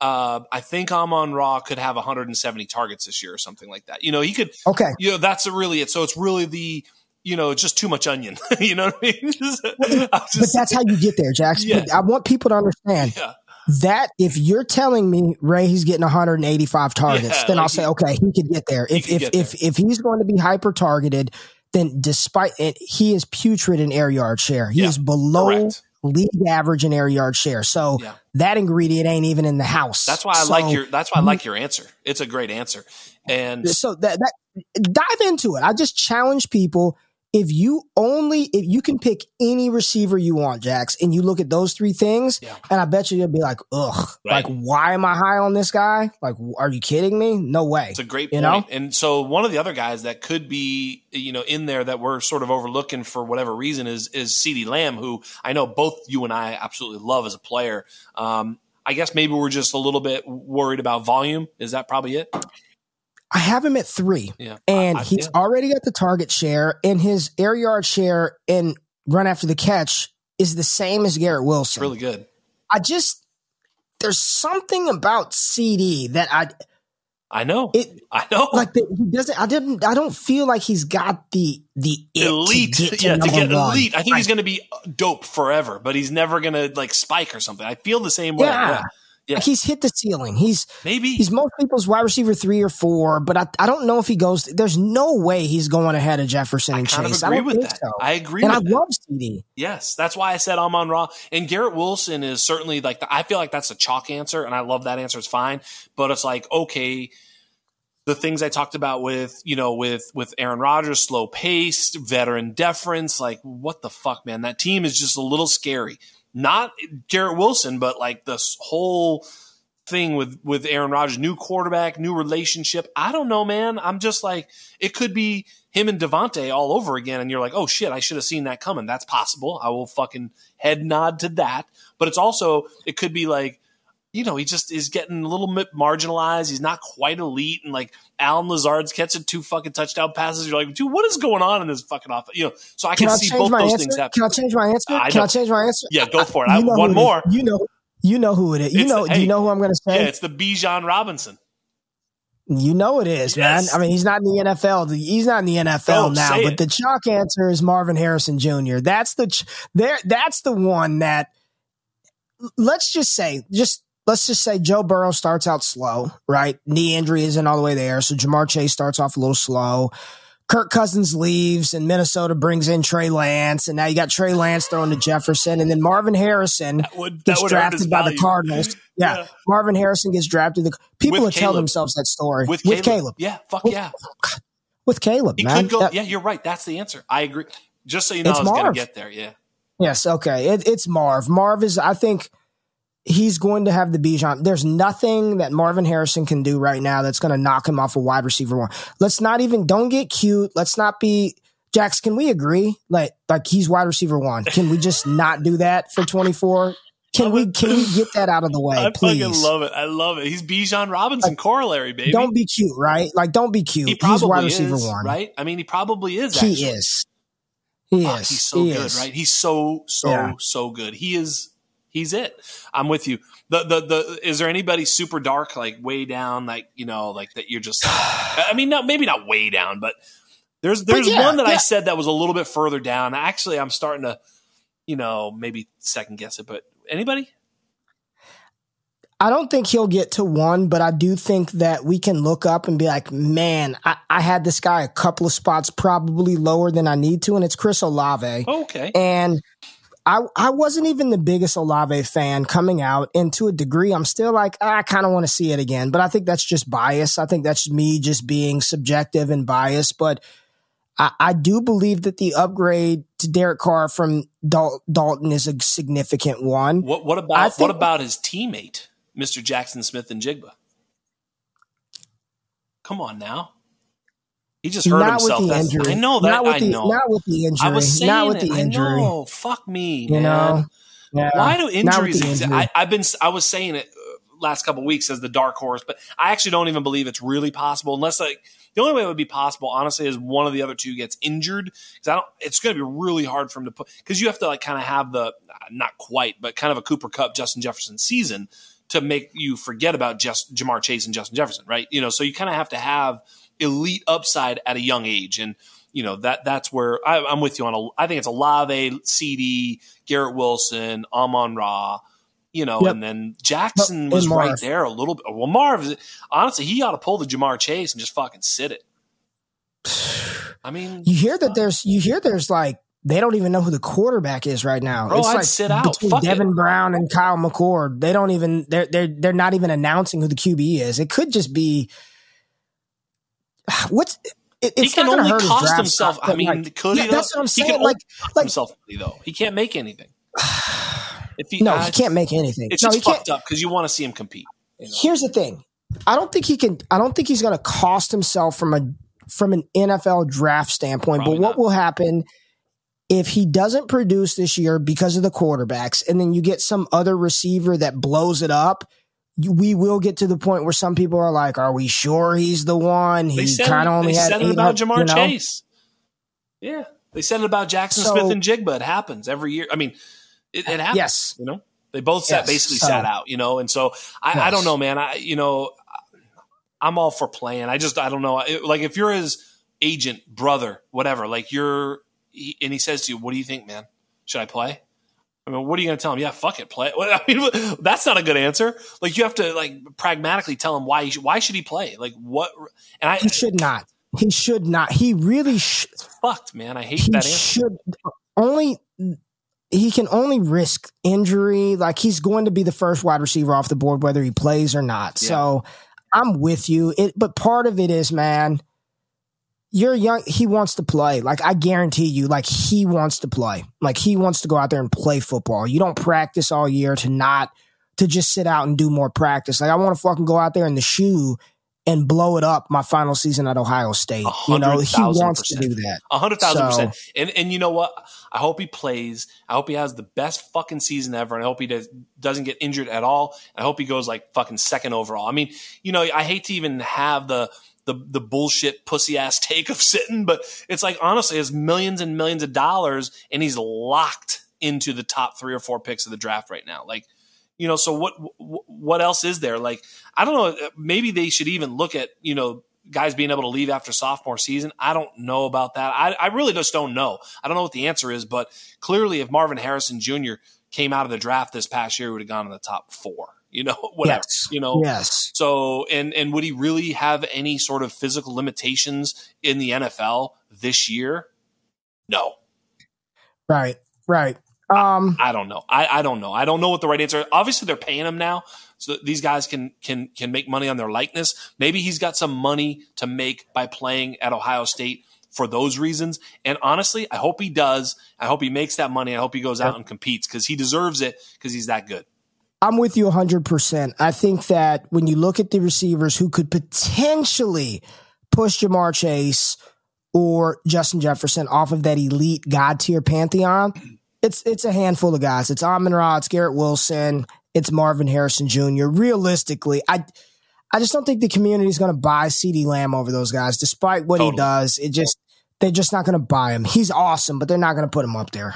Uh, I think Amon-Ra could have one hundred seventy targets this year or something like that. You know, he could. Okay. You know, that's really it. So it's really the. You know, just too much onion. You know what I mean? just, but that's how you get there, Jackson. Yeah. I want people to understand. Yeah. That if you're telling me Ray he's getting one hundred eighty-five targets, yeah, then I'll say, okay, he could get there. If if, get there. if if if he's going to be hyper targeted, then despite it, he is putrid in air yard share. He yeah, is below correct. league average in air yard share. So yeah. that ingredient ain't even in the house. That's why I so, like your. That's why I like your answer. It's a great answer. And so that, that dive into it. I just challenge people. If you only, if you can pick any receiver you want, Jax, and you look at those three things, yeah. and I bet you you'll be like, ugh, right. like, why am I high on this guy? Like, are you kidding me? No way. It's a great point. You know? And so one of the other guys that could be, you know, in there that we're sort of overlooking for whatever reason is, is CeeDee Lamb, who I know both you and I absolutely love as a player. Um, I guess maybe we're just a little bit worried about volume. Is that probably it? I have him at three, yeah, and I, I, he's yeah. already got the target share, and his air yard share and run after the catch is the same as Garrett Wilson. Really good. I just – there's something about C D that I – I know. It, I know. Like the, he doesn't. I didn't. I don't feel like he's got the the elite. To get to yeah, to get one. elite. I think right. he's going to be dope forever, but he's never going to like spike or something. I feel the same way. Yeah. yeah. Yeah. Like he's hit the ceiling. He's maybe he's most people's wide receiver three or four, but I, I don't know if he goes. There's no way he's going ahead of Jefferson and I Chase. I agree I with that. So. I agree, and with I that. love C D. Yes, that's why I said Amon-Ra and Garrett Wilson is certainly like the, I feel like that's a chalk answer, and I love that answer. It's fine, but it's like okay. The things I talked about with, you know, with, with Aaron Rodgers, slow pace, veteran deference, like what the fuck, man? That team is just a little scary. Not Garrett Wilson, but like this whole thing with, with Aaron Rodgers, new quarterback, new relationship. I don't know, man. I'm just like, it could be him and Devontae all over again. And you're like, oh shit, I should have seen that coming. That's possible. I will fucking head nod to that. But it's also, it could be like, you know, he just is getting a little bit marginalized. He's not quite elite. And like Allen Lazard's catching two fucking touchdown passes. You're like, dude, what is going on in this fucking offense? You know, so I can, can I see both those answer? things happen. Can I change my answer? I can I change my answer? Yeah, go for it. I, you know one more. You know, you know who it is. You it's know, the, hey, you know who I'm going to say. Yeah, it's the Bijan Robinson. You know it is, yes. man. I mean, he's not in the N F L. He's not in the N F L Don't now. But it. the chalk answer is Marvin Harrison Junior That's the ch- there. That's the one that. Let's just say just. Let's just say Joe Burrow starts out slow, right? Knee injury isn't all the way there, so Ja'Marr Chase starts off a little slow. Kirk Cousins leaves, and Minnesota brings in Trey Lance, and now you got Trey Lance throwing to Jefferson, and then Marvin Harrison that would, that gets drafted by value. the Cardinals. Yeah. yeah, Marvin Harrison gets drafted. The People with have Caleb. tell themselves that story. With, with Caleb. Caleb. Yeah, fuck with, yeah. With Caleb, he man. Could go, that, yeah, you're right. That's the answer. I agree. Just so you know, it's I was going to get there, yeah. Yes, okay. It, it's Marv. Marv is, I think... he's going to have the Bijan. There's nothing that Marvin Harrison can do right now that's going to knock him off a wide receiver one. Let's not even, don't get cute. Let's not be, Jax, can we agree? Like, like he's wide receiver one. Can we just not do that for twenty-four? Can we, can we get that out of the way, I please? I fucking love it. I love it. He's Bijan Robinson like, corollary, baby. Don't be cute, right? Like, don't be cute. He probably he's wide receiver is, one. Right? I mean, he probably is, actually. He is. He oh, is. He's so he good, is. Right? He's so, so, yeah. so good. He is... He's it. I'm with you. The the the is there anybody super dark, like way down, like, you know, like that you're just I mean, no, maybe not way down, but there's there's but yeah, one that yeah. I said that was a little bit further down. Actually, I'm starting to, you know, maybe second guess it, but anybody? I don't think he'll get to one, but I do think that we can look up and be like, man, I, I had this guy a couple of spots probably lower than I need to, and it's Chris Olave. Oh, okay. And I, I wasn't even the biggest Olave fan coming out, and to a degree, I'm still like, ah, I kind of want to see it again, but I think that's just bias. I think that's me just being subjective and biased, but I, I do believe that the upgrade to Derek Carr from Dal- Dalton is a significant one. What, what about think, what about his teammate, Mister Jackson Smith and Jigba? Come on now. He just hurt not himself. With the injury. I know that. Not with the, I know. Not with the injury. I was saying not with it. The injury. I know. Fuck me, man. You know? Yeah. Why do injuries exist? Injury. I've been. I was saying it last couple of weeks as the dark horse, but I actually don't even believe it's really possible. Unless like the only way it would be possible, honestly, is one of the other two gets injured. Because I don't. It's going to be really hard for him to put. Because you have to like kind of have the not quite, but kind of a Cooper Kupp, Justin Jefferson season to make you forget about just Ja'Marr Chase and Justin Jefferson, right? You know, so you kind of have to have elite upside at a young age. And, you know, that that's where I, I'm with you on. A, I think it's Olave, CeeDee, Garrett Wilson, Amon-Ra, you know, yep. and then Jackson yep. was Marv. Right there a little bit. Well, Marv, honestly, he ought to pull the Ja'Marr Chase and just fucking sit it. I mean, you hear that there's, you hear there's like, they don't even know who the quarterback is right now. Bro, it's I'd like sit out. Between Fuck Devin it. Brown and Kyle McCord. They don't even, they're, they're, they're not even announcing who the Q B is. It could just be, What's it, it's he can only hurt cost himself? Stuff, I mean, like, could yeah, he? That's what I'm saying. He can like, like himself though, he can't make anything. If he, no, uh, he can't make anything. It's no, just he fucked can't. Up because you want to see him compete. You know? Here's the thing: I don't think he can. I don't think he's going to cost himself from a from an N F L draft standpoint. Probably but what not. Will happen if he doesn't produce this year because of the quarterbacks, and then you get some other receiver that blows it up? We will get to the point where some people are like, "Are we sure he's the one?" He kind of only had. They said it about Ja'Marr you know? Chase. Yeah, they said it about Jackson so, Smith and Jigba. It happens every year. I mean, it, it happens. Yes, you know, they both sat yes. basically so, sat out. You know, and so I, yes. I don't know, man. I you know, I'm all for playing. I just I don't know. It, like if you're his agent, brother, whatever, like you're, he, and he says to you, "What do you think, man? Should I play?" I mean, what are you going to tell him? Yeah, fuck it, play. I mean, that's not a good answer. Like, you have to like pragmatically tell him why. He should, why should he play? Like, what? And I, he should not. He should not. He really should. It's fucked, man. I hate he that answer. Should only he can only risk injury. Like, he's going to be the first wide receiver off the board, whether he plays or not. Yeah. So, I'm with you. It, but part of it is, man, you're young. He wants to play. Like, I guarantee you, like, he wants to play. Like, he wants to go out there and play football. You don't practice all year to not, to just sit out and do more practice. Like, I want to fucking go out there in the shoe and blow it up my final season at Ohio State. You know, he wants percent. To do that. A hundred thousand so. percent. And, and you know what? I hope he plays. I hope he has the best fucking season ever. And I hope he does, doesn't get injured at all. I hope he goes, like, fucking second overall. I mean, you know, I hate to even have the, the the bullshit pussy ass take of sitting, but it's like, honestly, it's millions and millions of dollars and he's locked into the top three or four picks of the draft right now. Like, you know, so what, what else is there? Like, I don't know. Maybe they should even look at, you know, guys being able to leave after sophomore season. I don't know about that. I, I really just don't know. I don't know what the answer is, but clearly if Marvin Harrison Junior came out of the draft this past year, he would have gone in the top four. You know, whatever, yes. you know, yes. So, and, and would he really have any sort of physical limitations in the N F L this year? No. Right. Right. Um, I, I don't know. I, I don't know. I don't know what the right answer is. Obviously they're paying him now. So these guys can, can, can make money on their likeness. Maybe he's got some money to make by playing at Ohio State for those reasons. And honestly, I hope he does. I hope he makes that money. I hope he goes out and competes because he deserves it because he's that good. I'm with you one hundred percent. I think that when you look at the receivers who could potentially push Ja'Marr Chase or Justin Jefferson off of that elite God-tier pantheon, it's it's a handful of guys. It's Amon-Ra, it's Garrett Wilson, it's Marvin Harrison Junior Realistically, I I just don't think the community is going to buy CeeDee Lamb over those guys, despite what totally. he does. It just they're just not going to buy him. He's awesome, but they're not going to put him up there.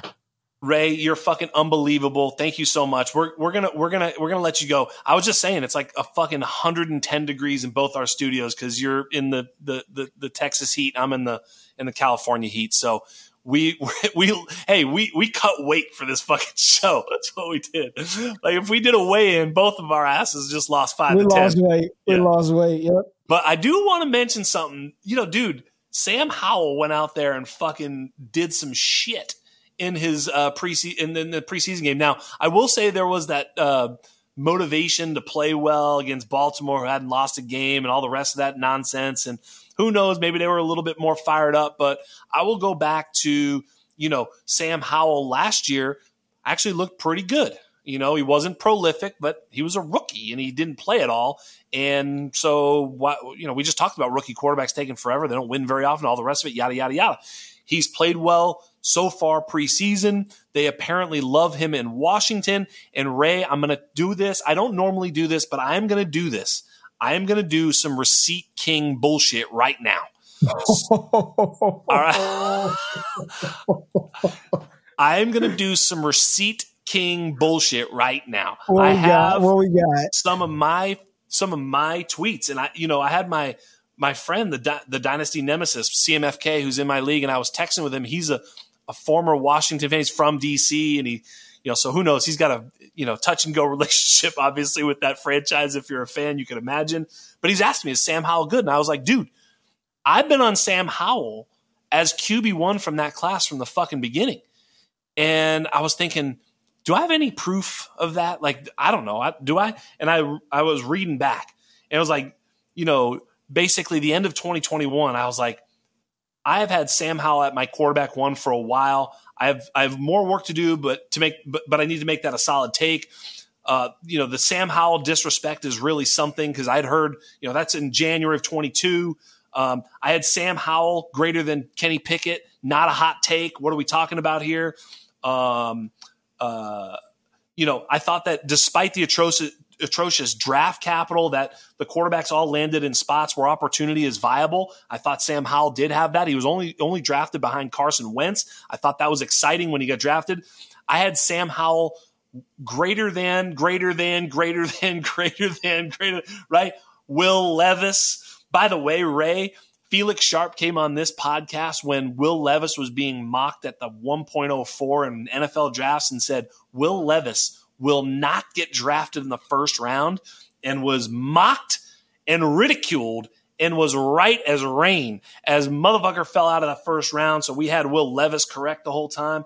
Ray, you're fucking unbelievable. Thank you so much. We're we're gonna we're gonna we're gonna let you go. I was just saying, it's like a fucking one hundred ten degrees in both our studios because you're in the, the the the Texas heat. I'm in the in the California heat. So we we, we hey we we cut weight for this fucking show. That's what we did. Like if we did a weigh in, both of our asses just lost five. We to lost ten. weight. Yeah. We lost weight. Yep. But I do want to mention something. You know, dude, Sam Howell went out there and fucking did some shit in his uh, preseason, in, in the preseason game. Now, I will say there was that uh, motivation to play well against Baltimore, who hadn't lost a game, and all the rest of that nonsense. And who knows, maybe they were a little bit more fired up. But I will go back to, you know, Sam Howell last year actually looked pretty good. You know, he wasn't prolific, but he was a rookie and he didn't play at all. And so, what, you know, we just talked about rookie quarterbacks taking forever. They don't win very often, all the rest of it, yada, yada, yada. He's played well so far preseason. They apparently love him in Washington. And Ray, I'm going to do this. I don't normally do this, but I'm going to do this. I am going to do some receipt king bullshit right now. All right. I am going to do some receipt king bullshit right now. What I have got, what we got. some of my some of my tweets, and I, you know, I had my my friend, the Di- the Dynasty Nemesis, C M F K, who's in my league, and I was texting with him. He's a, a former Washington fan. He's from D C, and he, you know, so who knows? He's got a, you know, touch and go relationship, obviously, with that franchise. If you're a fan, you can imagine. But he's asked me, is Sam Howell good? And I was like, dude, I've been on Sam Howell as Q B one from that class from the fucking beginning, and I was thinking, do I have any proof of that? Like, I don't know. I, do I? And I I was reading back, and it was like, you know, basically the end of twenty twenty-one, I was like, I have had Sam Howell at my quarterback one for a while. I have I have more work to do, but to make but, but I need to make that a solid take. Uh, you know, the Sam Howell disrespect is really something, because I'd heard, you know, that's in January of twenty-two. Um, I had Sam Howell greater than Kenny Pickett. Not a hot take. What are we talking about here? Um Uh, you know, I thought that despite the atrocious, atrocious draft capital, that the quarterbacks all landed in spots where opportunity is viable. I thought Sam Howell did have that. He was only only drafted behind Carson Wentz. I thought that was exciting when he got drafted. I had Sam Howell greater than, greater than, greater than, greater than, greater, right? Will Levis. By the way, Ray, Felix Sharp came on this podcast when Will Levis was being mocked at the one point oh four in N F L drafts and said, Will Levis will not get drafted in the first round, and was mocked and ridiculed and was right as rain, as motherfucker fell out of the first round. So we had Will Levis correct the whole time.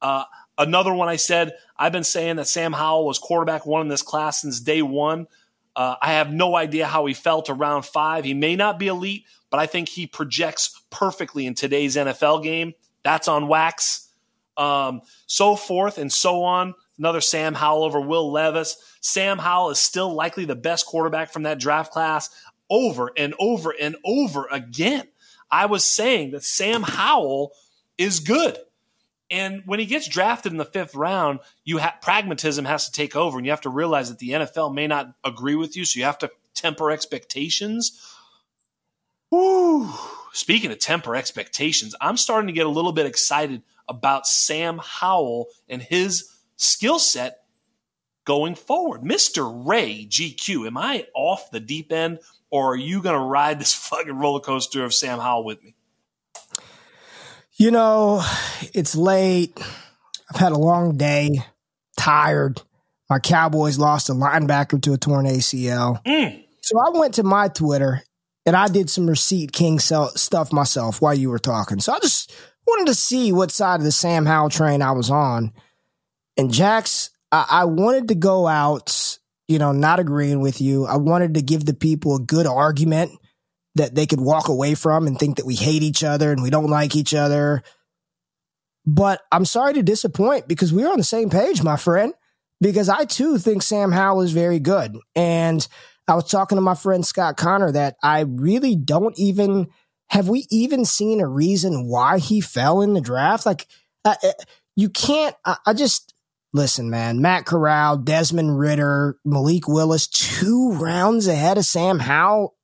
Uh, another one I said, I've been saying that Sam Howell was quarterback one in this class since day one. Uh, I have no idea how he fell to round five. He may not be elite, but I think he projects perfectly in today's N F L game. That's on wax. Um, so forth and so on. Another Sam Howell over Will Levis. Sam Howell is still likely the best quarterback from that draft class over and over and over again. I was saying that Sam Howell is good. And when he gets drafted in the fifth round, you ha- pragmatism has to take over, and you have to realize that the N F L may not agree with you, so you have to temper expectations. Ooh, speaking of temper expectations, I'm starting to get a little bit excited about Sam Howell and his skill set going forward. Mister Ray G Q, am I off the deep end, or are you going to ride this fucking roller coaster of Sam Howell with me? You know, it's late. I've had a long day. Tired. My Cowboys lost a linebacker to a torn A C L. Mm. So I went to my Twitter and I did some receipt king stuff myself while you were talking. So I just wanted to see what side of the Sam Howell train I was on. And Jax, I, I wanted to go out, you know, not agreeing with you. I wanted to give the people a good argument that they could walk away from and think that we hate each other and we don't like each other. But I'm sorry to disappoint, because we were on the same page, my friend. because I too think Sam Howell is very good. And I was talking to my friend Scott Connor that I really don't even, have we even seen a reason why he fell in the draft? Like, uh, you can't, I, I just, listen, man, Matt Corral, Desmond Ridder, Malik Willis, two rounds ahead of Sam Howell.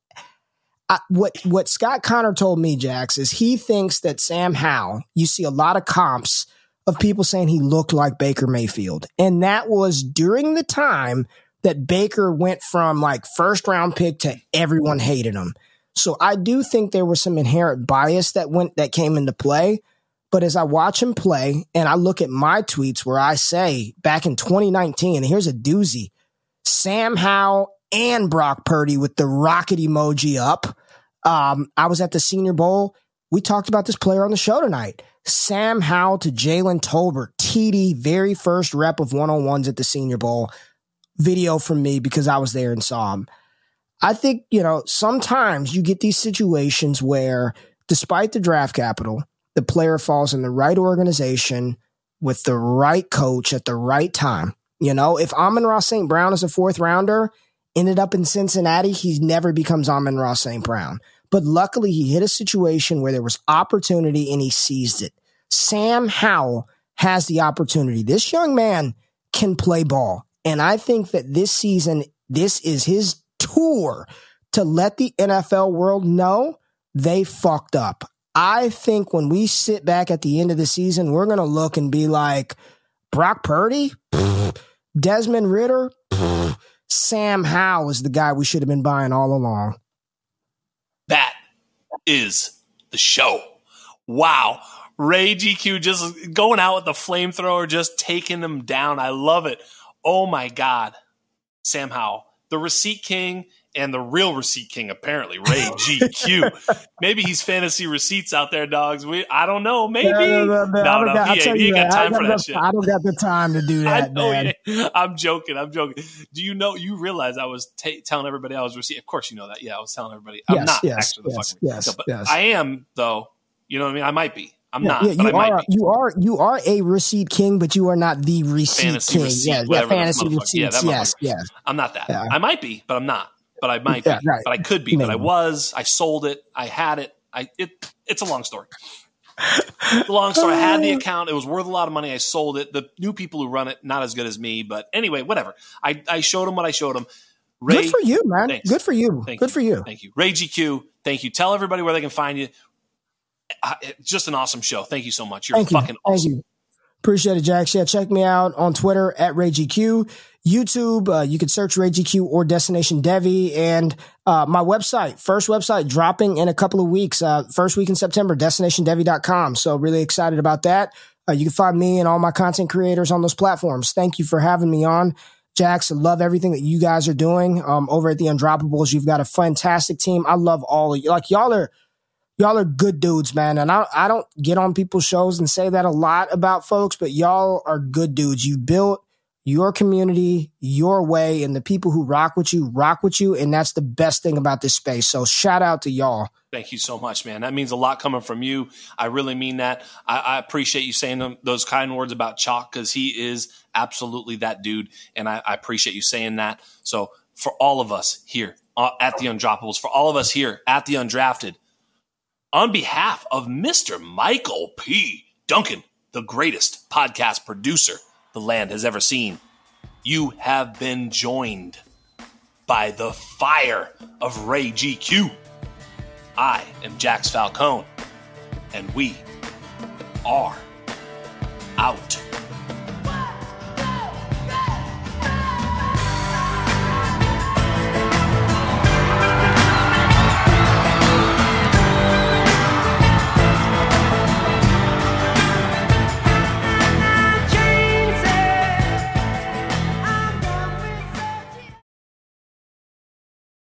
I, what what Scott Connor told me, Jax, is he thinks that Sam Howell, you see a lot of comps of people saying he looked like Baker Mayfield. And that was during the time that Baker went from like first round pick to everyone hated him. So I do think there was some inherent bias that went that came into play. But as I watch him play and I look at my tweets where I say back in twenty nineteen, and here's a doozy, Sam Howell and Brock Purdy with the rocket emoji up. Um, I was at the Senior Bowl. We talked about this player on the show tonight. Sam Howell to Jalen Tolbert, T D, very first rep of one-on-ones at the Senior Bowl. Video from me because I was there and saw him. I think, you know, sometimes you get these situations where despite the draft capital, the player falls in the right organization with the right coach at the right time. You know, if Amon-Ra Saint Brown is a fourth rounder, ended up in Cincinnati, he never becomes Amon-Ra Saint Brown. But luckily, he hit a situation where there was opportunity and he seized it. Sam Howell has the opportunity. This young man can play ball. And I think that this season, this is his tour to let the N F L world know they fucked up. I think when we sit back at the end of the season, we're going to look and be like, Brock Purdy, Desmond Ridder, Sam Howell is the guy we should have been buying all along. That is the show. Wow. Ray G Q just going out with the flamethrower, just taking them down. I love it. Oh, my God. Sam Howell, the receipt king and the real receipt king, apparently. Ray G Q. Maybe he's fantasy receipts out there, dogs. We, I don't know. Maybe. No, no, no. no, no. Got, he ain't, he ain't got time for that the, shit. I don't got the time to do that, I, man. Oh, yeah. I'm joking. I'm joking. Do you know, you realize I was t- telling everybody I was receipt. Of course you know that. Yeah, I was telling everybody. I'm yes, not yes, actually the yes, fucking yes, no, but yes. I am, though. You know what I mean? I might be. I'm yeah, not. Yeah, but you, I might are, be. you are. You are a receipt king, but you are not the receipt fantasy king. Receipt, yeah, yeah, fantasy receipts. Yeah, that yes, yes. I'm not that. Yeah. I might be, but I'm not. But I might yeah, be. Right. But I could be. Maybe. But I was. I sold it. I had it. I it. It's a long story. Long story. I had the account. It was worth a lot of money. I sold it. The new people who run it, not as good as me. But anyway, whatever. I I showed them what I showed them. Ray, good for you, man. Thanks. Good for you. Thank good you. for you. Thank you, Ray G Q. Thank you. Tell everybody where they can find you. Uh, just an awesome show. Thank you so much. You're Thank fucking you. awesome. You. Appreciate it, Jax. Yeah, check me out on Twitter at Ray G Q, YouTube. Uh, you can search Ray G Q or Destination Devy, and uh, my website, first website dropping in a couple of weeks, uh, first week in September, destination devy dot com. So really excited about that. Uh, you can find me and all my content creators on those platforms. Thank you for having me on, Jax. I love everything that you guys are doing um, over at the Undroppables. You've got a fantastic team. I love all of you. Like y'all are. Y'all are good dudes, man. And I, I don't get on people's shows and say that a lot about folks, but y'all are good dudes. You built your community your way, and the people who rock with you, rock with you. And that's the best thing about this space. So shout out to y'all. Thank you so much, man. That means a lot coming from you. I really mean that. I, I appreciate you saying them, those kind words about Chalk, because he is absolutely that dude. And I, I appreciate you saying that. So for all of us here uh, at the Undroppables, for all of us here at the Undrafted, on behalf of Mister Michael P. Duncan, the greatest podcast producer the land has ever seen, you have been joined by the fire of Ray G Q. I am Jax Falcone, and we are out.